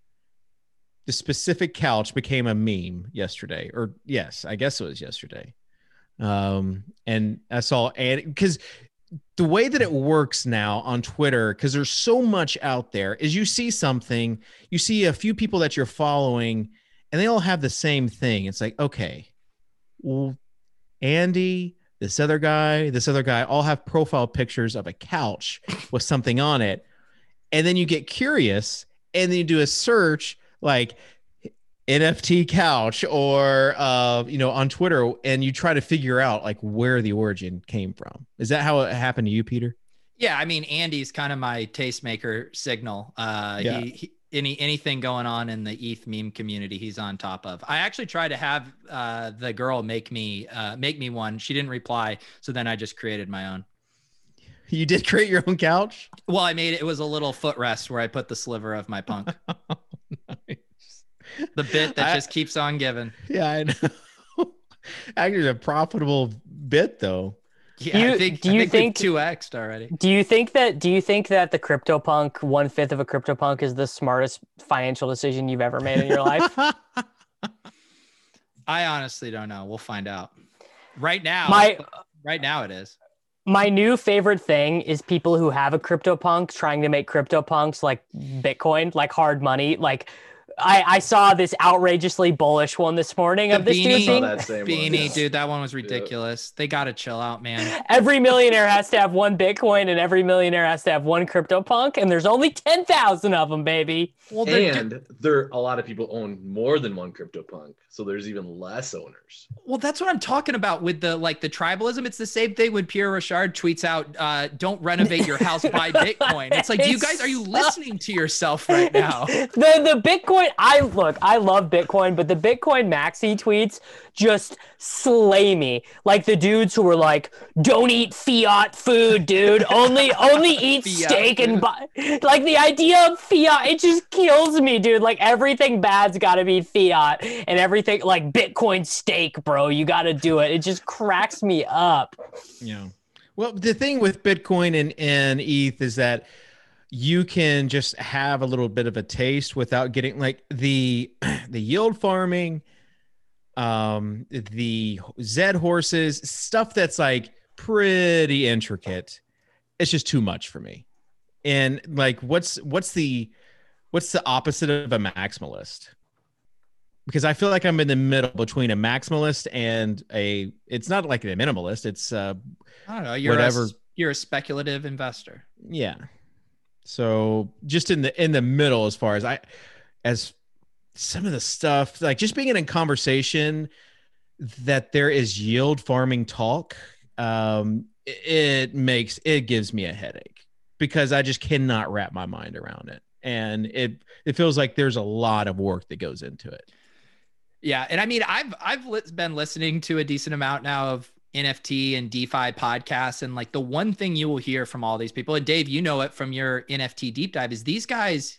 the specific couch became a meme yesterday, or yes, I guess it was yesterday. Um, and I saw, and because the way that it works now on Twitter, because there's so much out there, is you see something, you see a few people that you're following and they all have the same thing. It's like, okay, well, Andy, this other guy, this other guy, all have profile pictures of a couch with something on it. And then you get curious and then you do a search like N F T couch or, uh, you know, on Twitter, and you try to figure out like where the origin came from. Is that how it happened to you, Peter? Yeah. I mean, Andy's kind of my tastemaker signal. Uh, yeah. he, he, any, anything going on in the E T H meme community, he's on top of. I actually tried to have uh, the girl make me, uh, make me one. She didn't reply. So then I just created my own. You did create your own couch? Well, I made it. It was a little footrest where I put the sliver of my punk. Nice. The bit that I, just keeps on giving. Yeah, I know. Actually, a profitable bit though. Yeah, do you, I think, do you I think, think two X'd already? Do you think that do you think that the Crypto Punk, one fifth of a Crypto Punk, is the smartest financial decision you've ever made in your life? I honestly don't know. We'll find out. Right now, my, right now it is. My new favorite thing is people who have a Crypto Punk trying to make Crypto Punks like Bitcoin, like hard money, like. I, I saw this outrageously bullish one this morning the of this beanie, dude that beanie, yeah. Dude, that one was ridiculous. Yeah. They got to chill out, man. Every millionaire has to have one Bitcoin and every millionaire has to have one CryptoPunk, and there's only ten thousand of them, baby. Well, and do- there a lot of people own more than one CryptoPunk, so there's even less owners. Well, that's what I'm talking about with the like the tribalism. It's the same thing when Pierre Richard tweets out, uh, don't renovate your house, buy Bitcoin. It's like, it's you guys, are you listening to yourself right now? The, the Bitcoin I look, I love Bitcoin, but the Bitcoin maxi tweets just slay me. Like the dudes who were like, don't eat fiat food, dude. Only only eat steak food. And buy. Like the idea of fiat, it just kills me, dude. Like everything bad's got to be fiat and everything like Bitcoin steak, bro. You got to do it. It just cracks me up. Yeah. Well, the thing with Bitcoin and, and E T H is that you can just have a little bit of a taste without getting like the the yield farming, um, the Zed horses, stuff that's like pretty intricate. It's just too much for me. And like, what's what's the what's the opposite of a maximalist? Because I feel like I'm in the middle between a maximalist and a. It's not like a minimalist. It's uh, I don't know. You're whatever. A, you're a speculative investor. Yeah. So just in the in the middle, as far as I, as some of the stuff, like just being in a conversation that there is yield farming talk, um, it makes, it gives me a headache because I just cannot wrap my mind around it. And it, it feels like there's a lot of work that goes into it. Yeah. And I mean, I've, I've been listening to a decent amount now of N F T and DeFi podcasts. And like the one thing you will hear from all these people, and Dave, you know it from your N F T deep dive, is these guys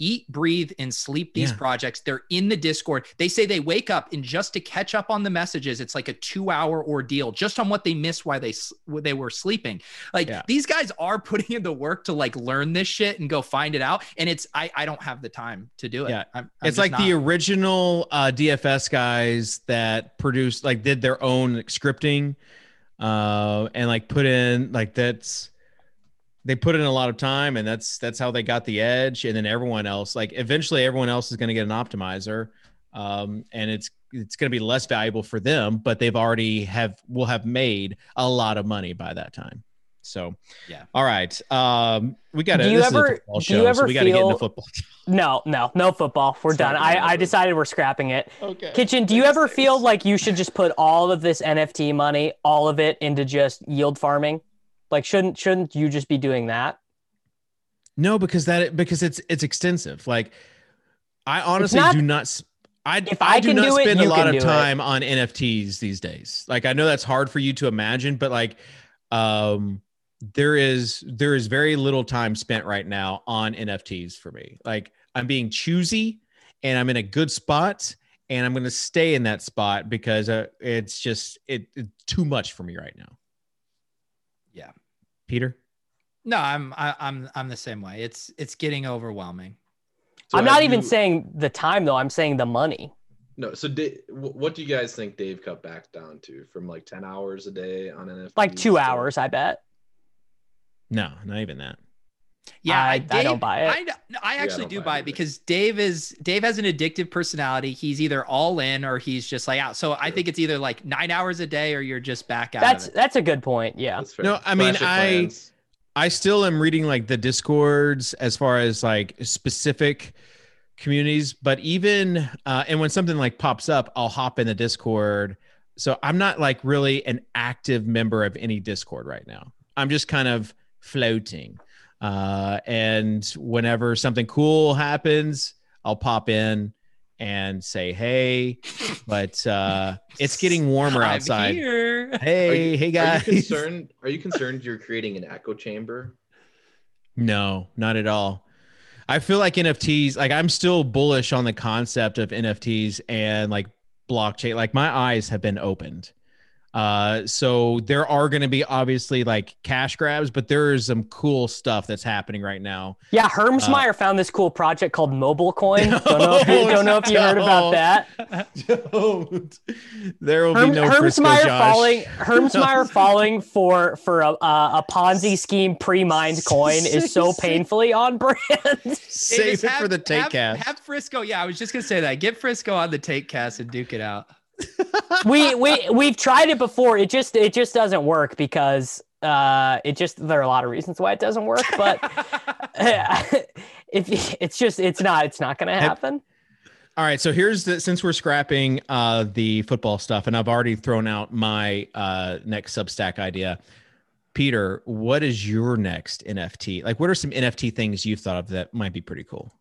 eat, breathe, and sleep these yeah. projects. They're in the Discord. They say they wake up and just to catch up on the messages, it's like a two hour ordeal just on what they missed while they, they were sleeping. Like yeah. these guys are putting in the work to like learn this shit and go find it out. And it's, I, I don't have the time to do it. Yeah. I'm, I'm it's like not. the original uh, D F S guys that produced, like did their own scripting uh, and like put in like that's, they put in a lot of time and that's, that's how they got the edge. And then everyone else, like eventually everyone else is going to get an optimizer. Um, and it's, it's going to be less valuable for them, but they've already have will have made a lot of money by that time. So, yeah. All right. Um, we got to, this ever, is a football show, so we got to get into football. No, no, no football. We're it's done. I, I decided we're scrapping it. Okay. Kitchen, do you ever feel like you should just put all of this N F T money, all of it, into just yield farming? Like, shouldn't, shouldn't you just be doing that? No, because that, because it's, it's extensive. Like, I honestly not, do not, I, if I, I do not do spend it, a lot of time it. on N F Ts these days. Like, I know that's hard for you to imagine, but like, um, there is there is very little time spent right now on N F Ts for me. Like, I'm being choosy and I'm in a good spot and I'm going to stay in that spot because uh, it's just it, it's too much for me right now. Yeah. Peter? No, I'm I, I'm I'm the same way. It's it's getting overwhelming. So I'm not even you, saying the time though. I'm saying the money. No, so Dave, what do you guys think Dave cut back down to from like ten hours a day on N F Ts? Like two hours, I bet. No, not even that. Yeah, I, Dave, I don't buy it. I, no, I actually yeah, I do buy, buy it either. because Dave is Dave has an addictive personality. He's either all in or he's just like out. So sure. I think it's either like nine hours a day or you're just back out. That's of it. That's a good point. Yeah. No, I mean, I I still am reading like the Discords as far as like specific communities, but even uh, and when something like pops up, I'll hop in the Discord. So I'm not like really an active member of any Discord right now. I'm just kind of floating, uh and whenever something cool happens, I'll pop in and say hey, but uh it's getting warmer outside. Hey, you, hey guys, are you concerned are you concerned you're creating an echo chamber? No, not at all. I feel like N F Ts, like I'm still bullish on the concept of N F Ts and like blockchain. Like my eyes have been opened. Uh, so there are going to be obviously like cash grabs, but there is some cool stuff that's happening right now. Yeah. Hermsmeyer uh, found this cool project called Mobile Coin. No, don't know if you, don't know if you heard about that. Don't. There will Herm, be no Hermsmeyer falling, Hermsmeyer no. falling for, for a, a Ponzi scheme pre-mined coin is so painfully on brand. Save it have, for the take have, cast. Have Frisco. Yeah. I was just going to say that. Get Frisco on the take cast and duke it out. we we we've tried it before. It just it just doesn't work because uh it just there are a lot of reasons why it doesn't work. But if it's just it's not it's not going to happen. All right, so here's the since we're scrapping uh the football stuff, and I've already thrown out my uh next Substack idea. Peter, what is your next N F T? Like, what are some N F T things you've thought of that might be pretty cool?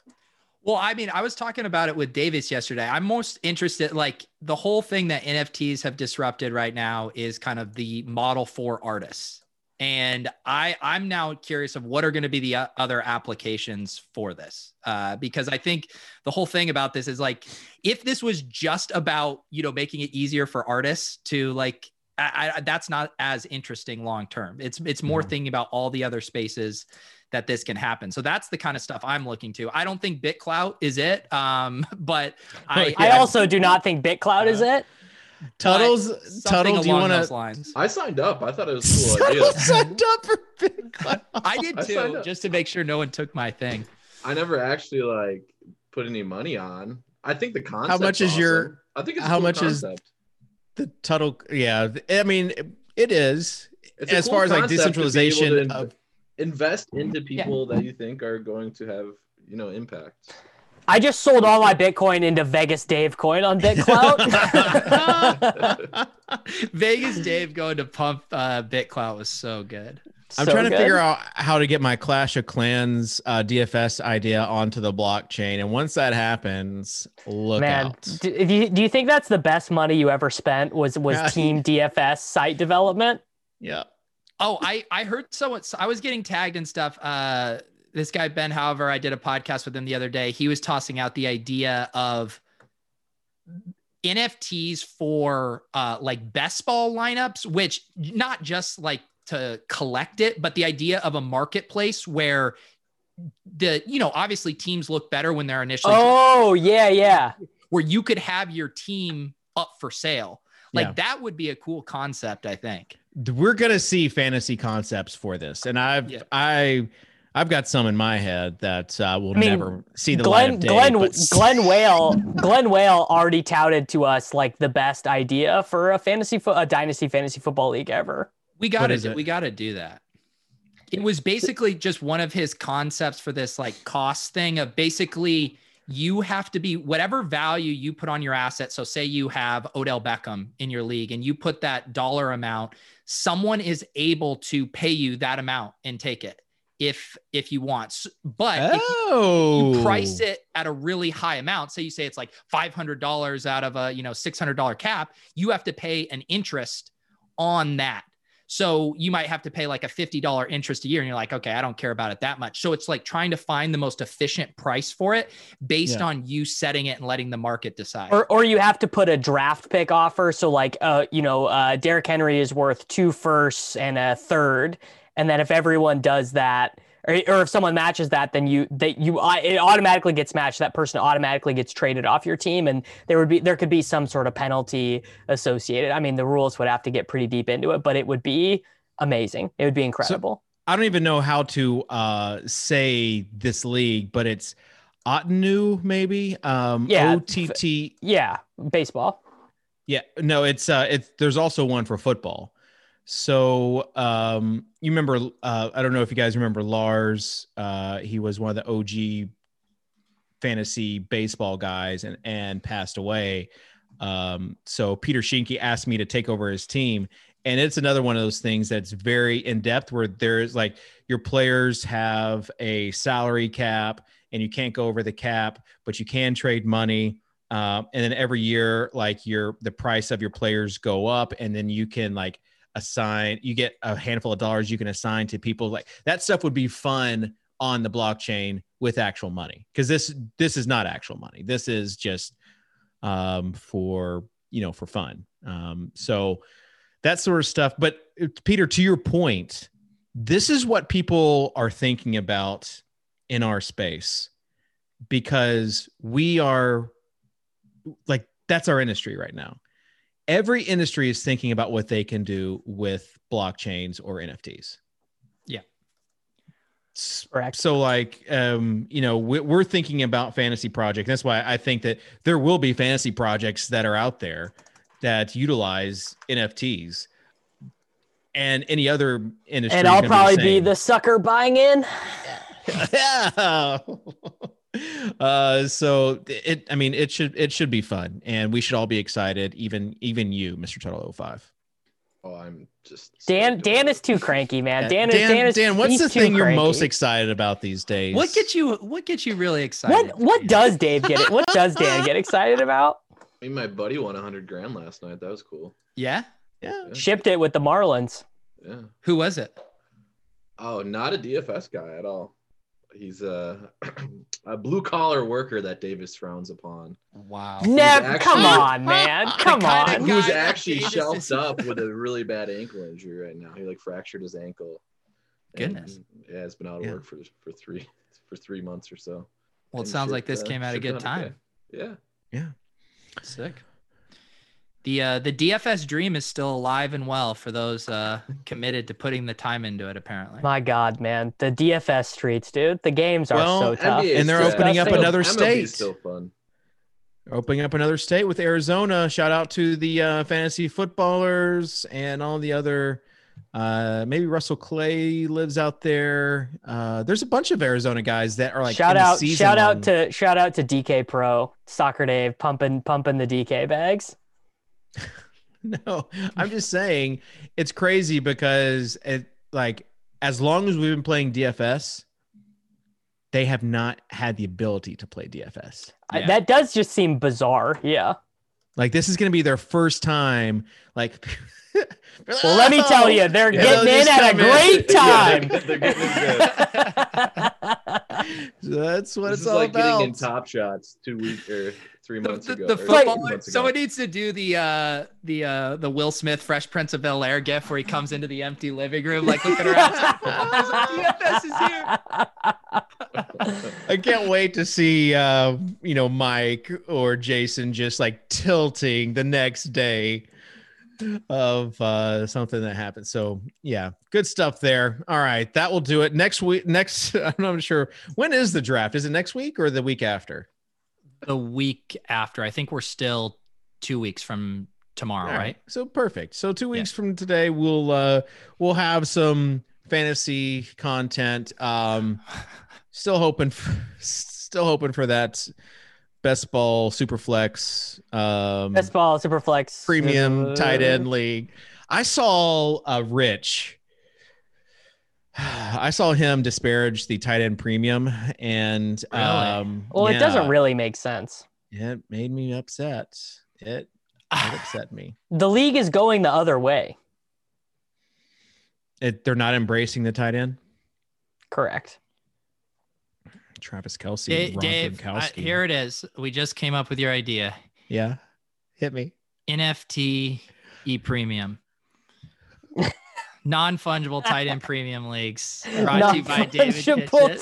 Well, I mean, I was talking about it with Davis yesterday. I'm most interested, like the whole thing that N F Ts have disrupted right now is kind of the model for artists. And I, I'm now curious of what are going to be the other applications for this. Uh, because I think the whole thing about this is like, if this was just about, you know, making it easier for artists to like, I, I, that's not as interesting long-term. It's, it's more yeah. thinking about all the other spaces that this can happen. So that's the kind of stuff I'm looking to. I don't think BitClout is it, um, but I, I also I, do not think BitClout uh, is it. Tuttles, Tuttle, do you want to? I signed up. I thought it was a cool idea. Signed up for BitClout. I did too, I just to make sure no one took my thing. I never actually like put any money on. I think the concept. How much is awesome. your? I think it's how cool much concept. is the Tuttle? Yeah, I mean it is. It's as cool far as like decentralization of. Invest into people yeah. that you think are going to have, you know, impact. I just sold all my Bitcoin into Vegas Dave coin on BitClout. Vegas Dave going to pump uh, BitClout was so good. I'm so trying to good. figure out how to get my Clash of Clans uh, D F S idea onto the blockchain. And once that happens, look Man, out. Do, do, you, do you think that's the best money you ever spent was, was yeah. team D F S site development? Yeah. Oh, I, I heard someone, I was getting tagged and stuff. Uh, this guy, Ben, however, I did a podcast with him the other day. He was tossing out the idea of N F Ts for uh, like best ball lineups, which not just like to collect it, but the idea of a marketplace where the, you know, obviously teams look better when they're initially. Oh, yeah, yeah. Where you could have your team up for sale. Like yeah. that would be a cool concept, I think. We're going to see fantasy concepts for this. And I've, yeah. I, I've got some in my head that uh, will I mean, never see the Glenn, light of day. Glenn, but... Glenn Whale, Glenn Whale already touted to us like the best idea for a fantasy, fo- a dynasty fantasy football league ever. We got to, we got to do that. It was basically just one of his concepts for this like cost thing of basically you have to be whatever value you put on your asset. So say you have Odell Beckham in your league and you put that dollar amount, someone is able to pay you that amount and take it. If if you want, but oh. if you, you price it at a really high amount. So you say it's like five hundred dollars out of a, you know, six hundred dollars cap, you have to pay an interest on that. So you might have to pay like a fifty dollars interest a year and you're like, okay, I don't care about it that much. So it's like trying to find the most efficient price for it based yeah. on you setting it and letting the market decide. Or or you have to put a draft pick offer. So like, uh, you know, uh, Derrick Henry is worth two firsts and a third. And then if everyone does that, or, or if someone matches that, then you that you it automatically gets matched. That person automatically gets traded off your team, and there would be there could be some sort of penalty associated. I mean, the rules would have to get pretty deep into it, but it would be amazing. It would be incredible. So, I don't even know how to uh, say this league, but it's Otnu, maybe um, yeah, O T T. F- yeah, baseball. Yeah, no, it's uh, it's there's also one for football. So um, you remember, uh, I don't know if you guys remember Lars. Uh, he was one of the O G fantasy baseball guys and, and passed away. Um, so Peter Schienke asked me to take over his team. And it's another one of those things that's very in depth where there's like your players have a salary cap and you can't go over the cap, but you can trade money. Um, and then every year, like your, the price of your players go up and then you can like, assign you get a handful of dollars you can assign to people. Like that stuff would be fun on the blockchain with actual money, because this this is not actual money. This is just um for you know for fun, um so that sort of stuff. But Peter, to your point, this is what people are thinking about in our space, because we are like that's our industry right now. Every industry is thinking about what they can do with blockchains or N F Ts. Yeah. Correct. So like, um, you know, we're thinking about fantasy projects. That's why I think that there will be fantasy projects that are out there that utilize N F Ts, and any other industry. And I'll probably be the, be the sucker buying in. Yeah. Uh, so it, I mean, it should, it should be fun, and we should all be excited. Even, even you, Mister Tuttle oh five. Oh, I'm just Dan. Dan is too cranky, man. Dan, Dan, is, Dan, is, Dan what's the thing you're cranky. most excited about these days? What gets you, what gets you really excited? What, what does Dave get it? What does Dan get excited about? I mean, my buddy won a hundred grand last night. That was cool. Yeah. Yeah. Shipped it with the Marlins. Yeah. Who was it? Oh, not a D F S guy at all. He's a, a blue-collar worker that Davis frowns upon. Wow. Never, actually, come on, man. Come on. Who's actually shelved up with a really bad ankle injury right now. He, like, fractured his ankle. Goodness. And, yeah, it's been out of yeah. work for for three for three months or so. Well, and it sounds shipped, like this uh, came at a good time. Okay. Yeah. Yeah. Sick. The uh, the D F S dream is still alive and well for those uh, committed to putting the time into it, apparently. My God, man. The D F S streets, dude. The games are well, so tough. And they're opening up another state. M L B's still fun. Opening up another state with Arizona. Shout out to the uh, fantasy footballers and all the other uh, – maybe Russell Clay lives out there. Uh, there's a bunch of Arizona guys that are like shout out, shout out to Shout out to D K Pro, Soccer Dave, pumping pumping the D K bags. No, I'm just saying it's crazy because it like as long as we've been playing D F S, they have not had the ability to play D F S. I, yeah. That does just seem bizarre. Yeah. Like this is going to be their first time. Like, well, let me tell you, they're yeah, getting in at a great in. time. Yeah, they're, they're so that's what this it's all like about. Getting in Top Shots two weeks or three months the, the, ago. The footballer, someone needs to do the uh, the uh, the Will Smith Fresh Prince of Bel-Air gif where he comes into the empty living room, like looking around. I can't wait to see uh, you know Mike or Jason just like tilting the next day. of uh, something that happened. So yeah, good stuff there. All right, that will do it. Next week, next, I'm not sure, when is the draft? Is it next week or the week after? The week after. I think we're still two weeks from tomorrow, right. right? So perfect. So two weeks yeah. from today, we'll uh, we'll have some fantasy content. Um, still hoping for, still hoping for that. Best ball, super flex, um, best ball, super flex, premium uh, tight end league. I saw uh, Rich. I saw him disparage the tight end premium, and really? um, well, yeah, it doesn't really make sense. It made me upset. It, it upset me. The league is going the other way. It, they're not embracing the tight end. Correct. Travis Kelce. Dave, Dave uh, here it is. We just came up with your idea. Yeah. Hit me. N F T e-premium. Non-fungible tight end premium leagues. Brought to you by David Kitchen.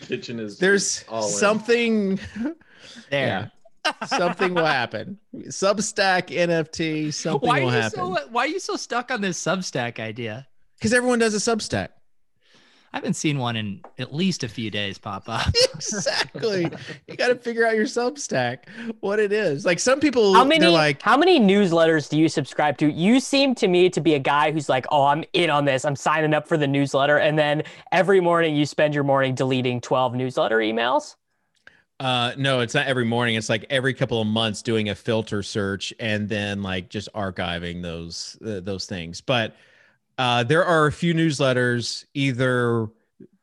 Kitchen is There's all something. In. There. Yeah. Something will happen. Substack, N F T, something why will happen. So, why are you so stuck on this Substack idea? Because everyone does a Substack. I haven't seen one in at least a few days pop up. Exactly. You got to figure out your Substack, what it is. Like some people, how many, like, how many newsletters do you subscribe to? You seem to me to be a guy who's like, oh, I'm in on this. I'm signing up for the newsletter. And then every morning you spend your morning deleting twelve newsletter emails. Uh, no, it's not every morning. It's like every couple of months doing a filter search and then like just archiving those, uh, those things. But Uh, there are a few newsletters, either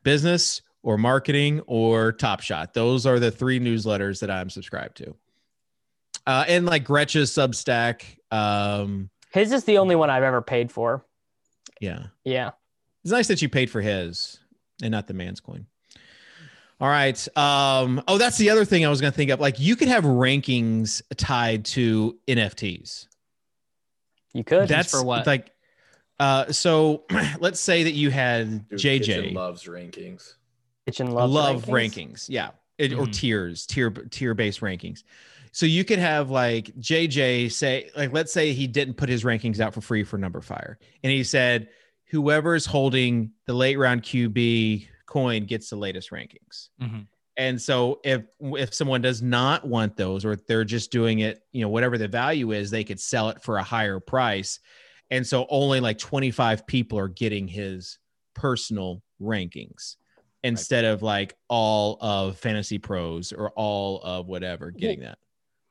business or marketing or Top Shot. Those are the three newsletters that I'm subscribed to. Uh, and like Gretch's Substack. Um, his is the only one I've ever paid for. Yeah. Yeah. It's nice that you paid for his and not the man's coin. All right. Um, oh, that's the other thing I was going to think of. Like you could have rankings tied to N F Ts. You could. That's for what? Like, Uh, so let's say that you had Dude, J J Kitchen loves rankings, Kitchen loves love rankings. rankings. Yeah. It, mm. Or tiers, tier, tier based rankings. So you could have like J J say, like, let's say he didn't put his rankings out for free for Number Fire. And he said, whoever is holding the late round Q B coin gets the latest rankings. Mm-hmm. And so if, if someone does not want those, or they're just doing it, you know, whatever the value is, they could sell it for a higher price. And so only like twenty-five people are getting his personal rankings instead of like all of Fantasy Pros or all of whatever getting that.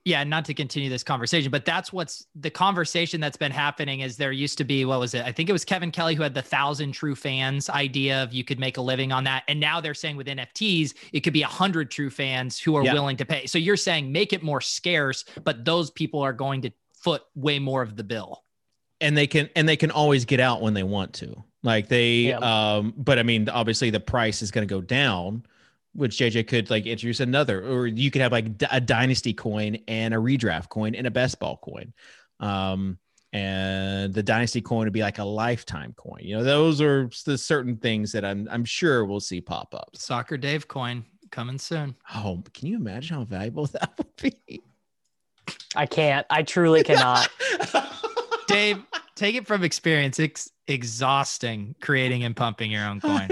Yeah, not to continue this conversation, but that's what's the conversation that's been happening is there used to be, what was it? I think it was Kevin Kelly who had the thousand true fans idea of you could make a living on that. And now they're saying with N F Ts, it could be a hundred true fans who are yeah. willing to pay. So you're saying make it more scarce, but those people are going to foot way more of the bill. And they can, and they can always get out when they want to, like they, yeah. um, but I mean, obviously the price is going to go down, which J J could like introduce another, or you could have like a dynasty coin and a redraft coin and a best ball coin. Um, and the dynasty coin would be like a lifetime coin. You know, those are the certain things that I'm, I'm sure we'll see pop up. Soccer Dave coin coming soon. Oh, can you imagine how valuable that would be? I can't, I truly cannot. Dave, take it from experience. It's exhausting creating and pumping your own coin.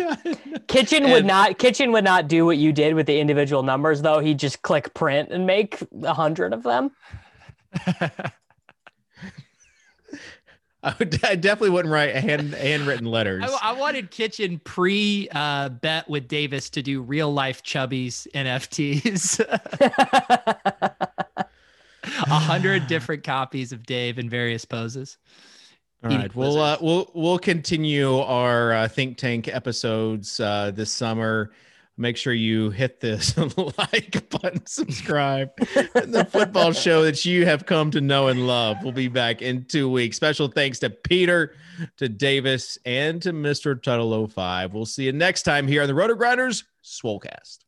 Kitchen and would not Kitchen would not do what you did with the individual numbers, though. He'd just click print and make a hundred of them. I, would, I definitely wouldn't write hand, handwritten letters. I, I wanted Kitchen pre uh, bet with Davis to do real life Chubbies N F Ts. A hundred different copies of Dave in various poses. All right, we'll uh, we'll we'll continue our uh, think tank episodes uh, this summer. Make sure you hit this like button, subscribe. And the football show that you have come to know and love will be back in two weeks. Special thanks to Peter, to Davis, and to Mister Tuttle oh five. We'll see you next time here on the Rotor Grinders Swolecast.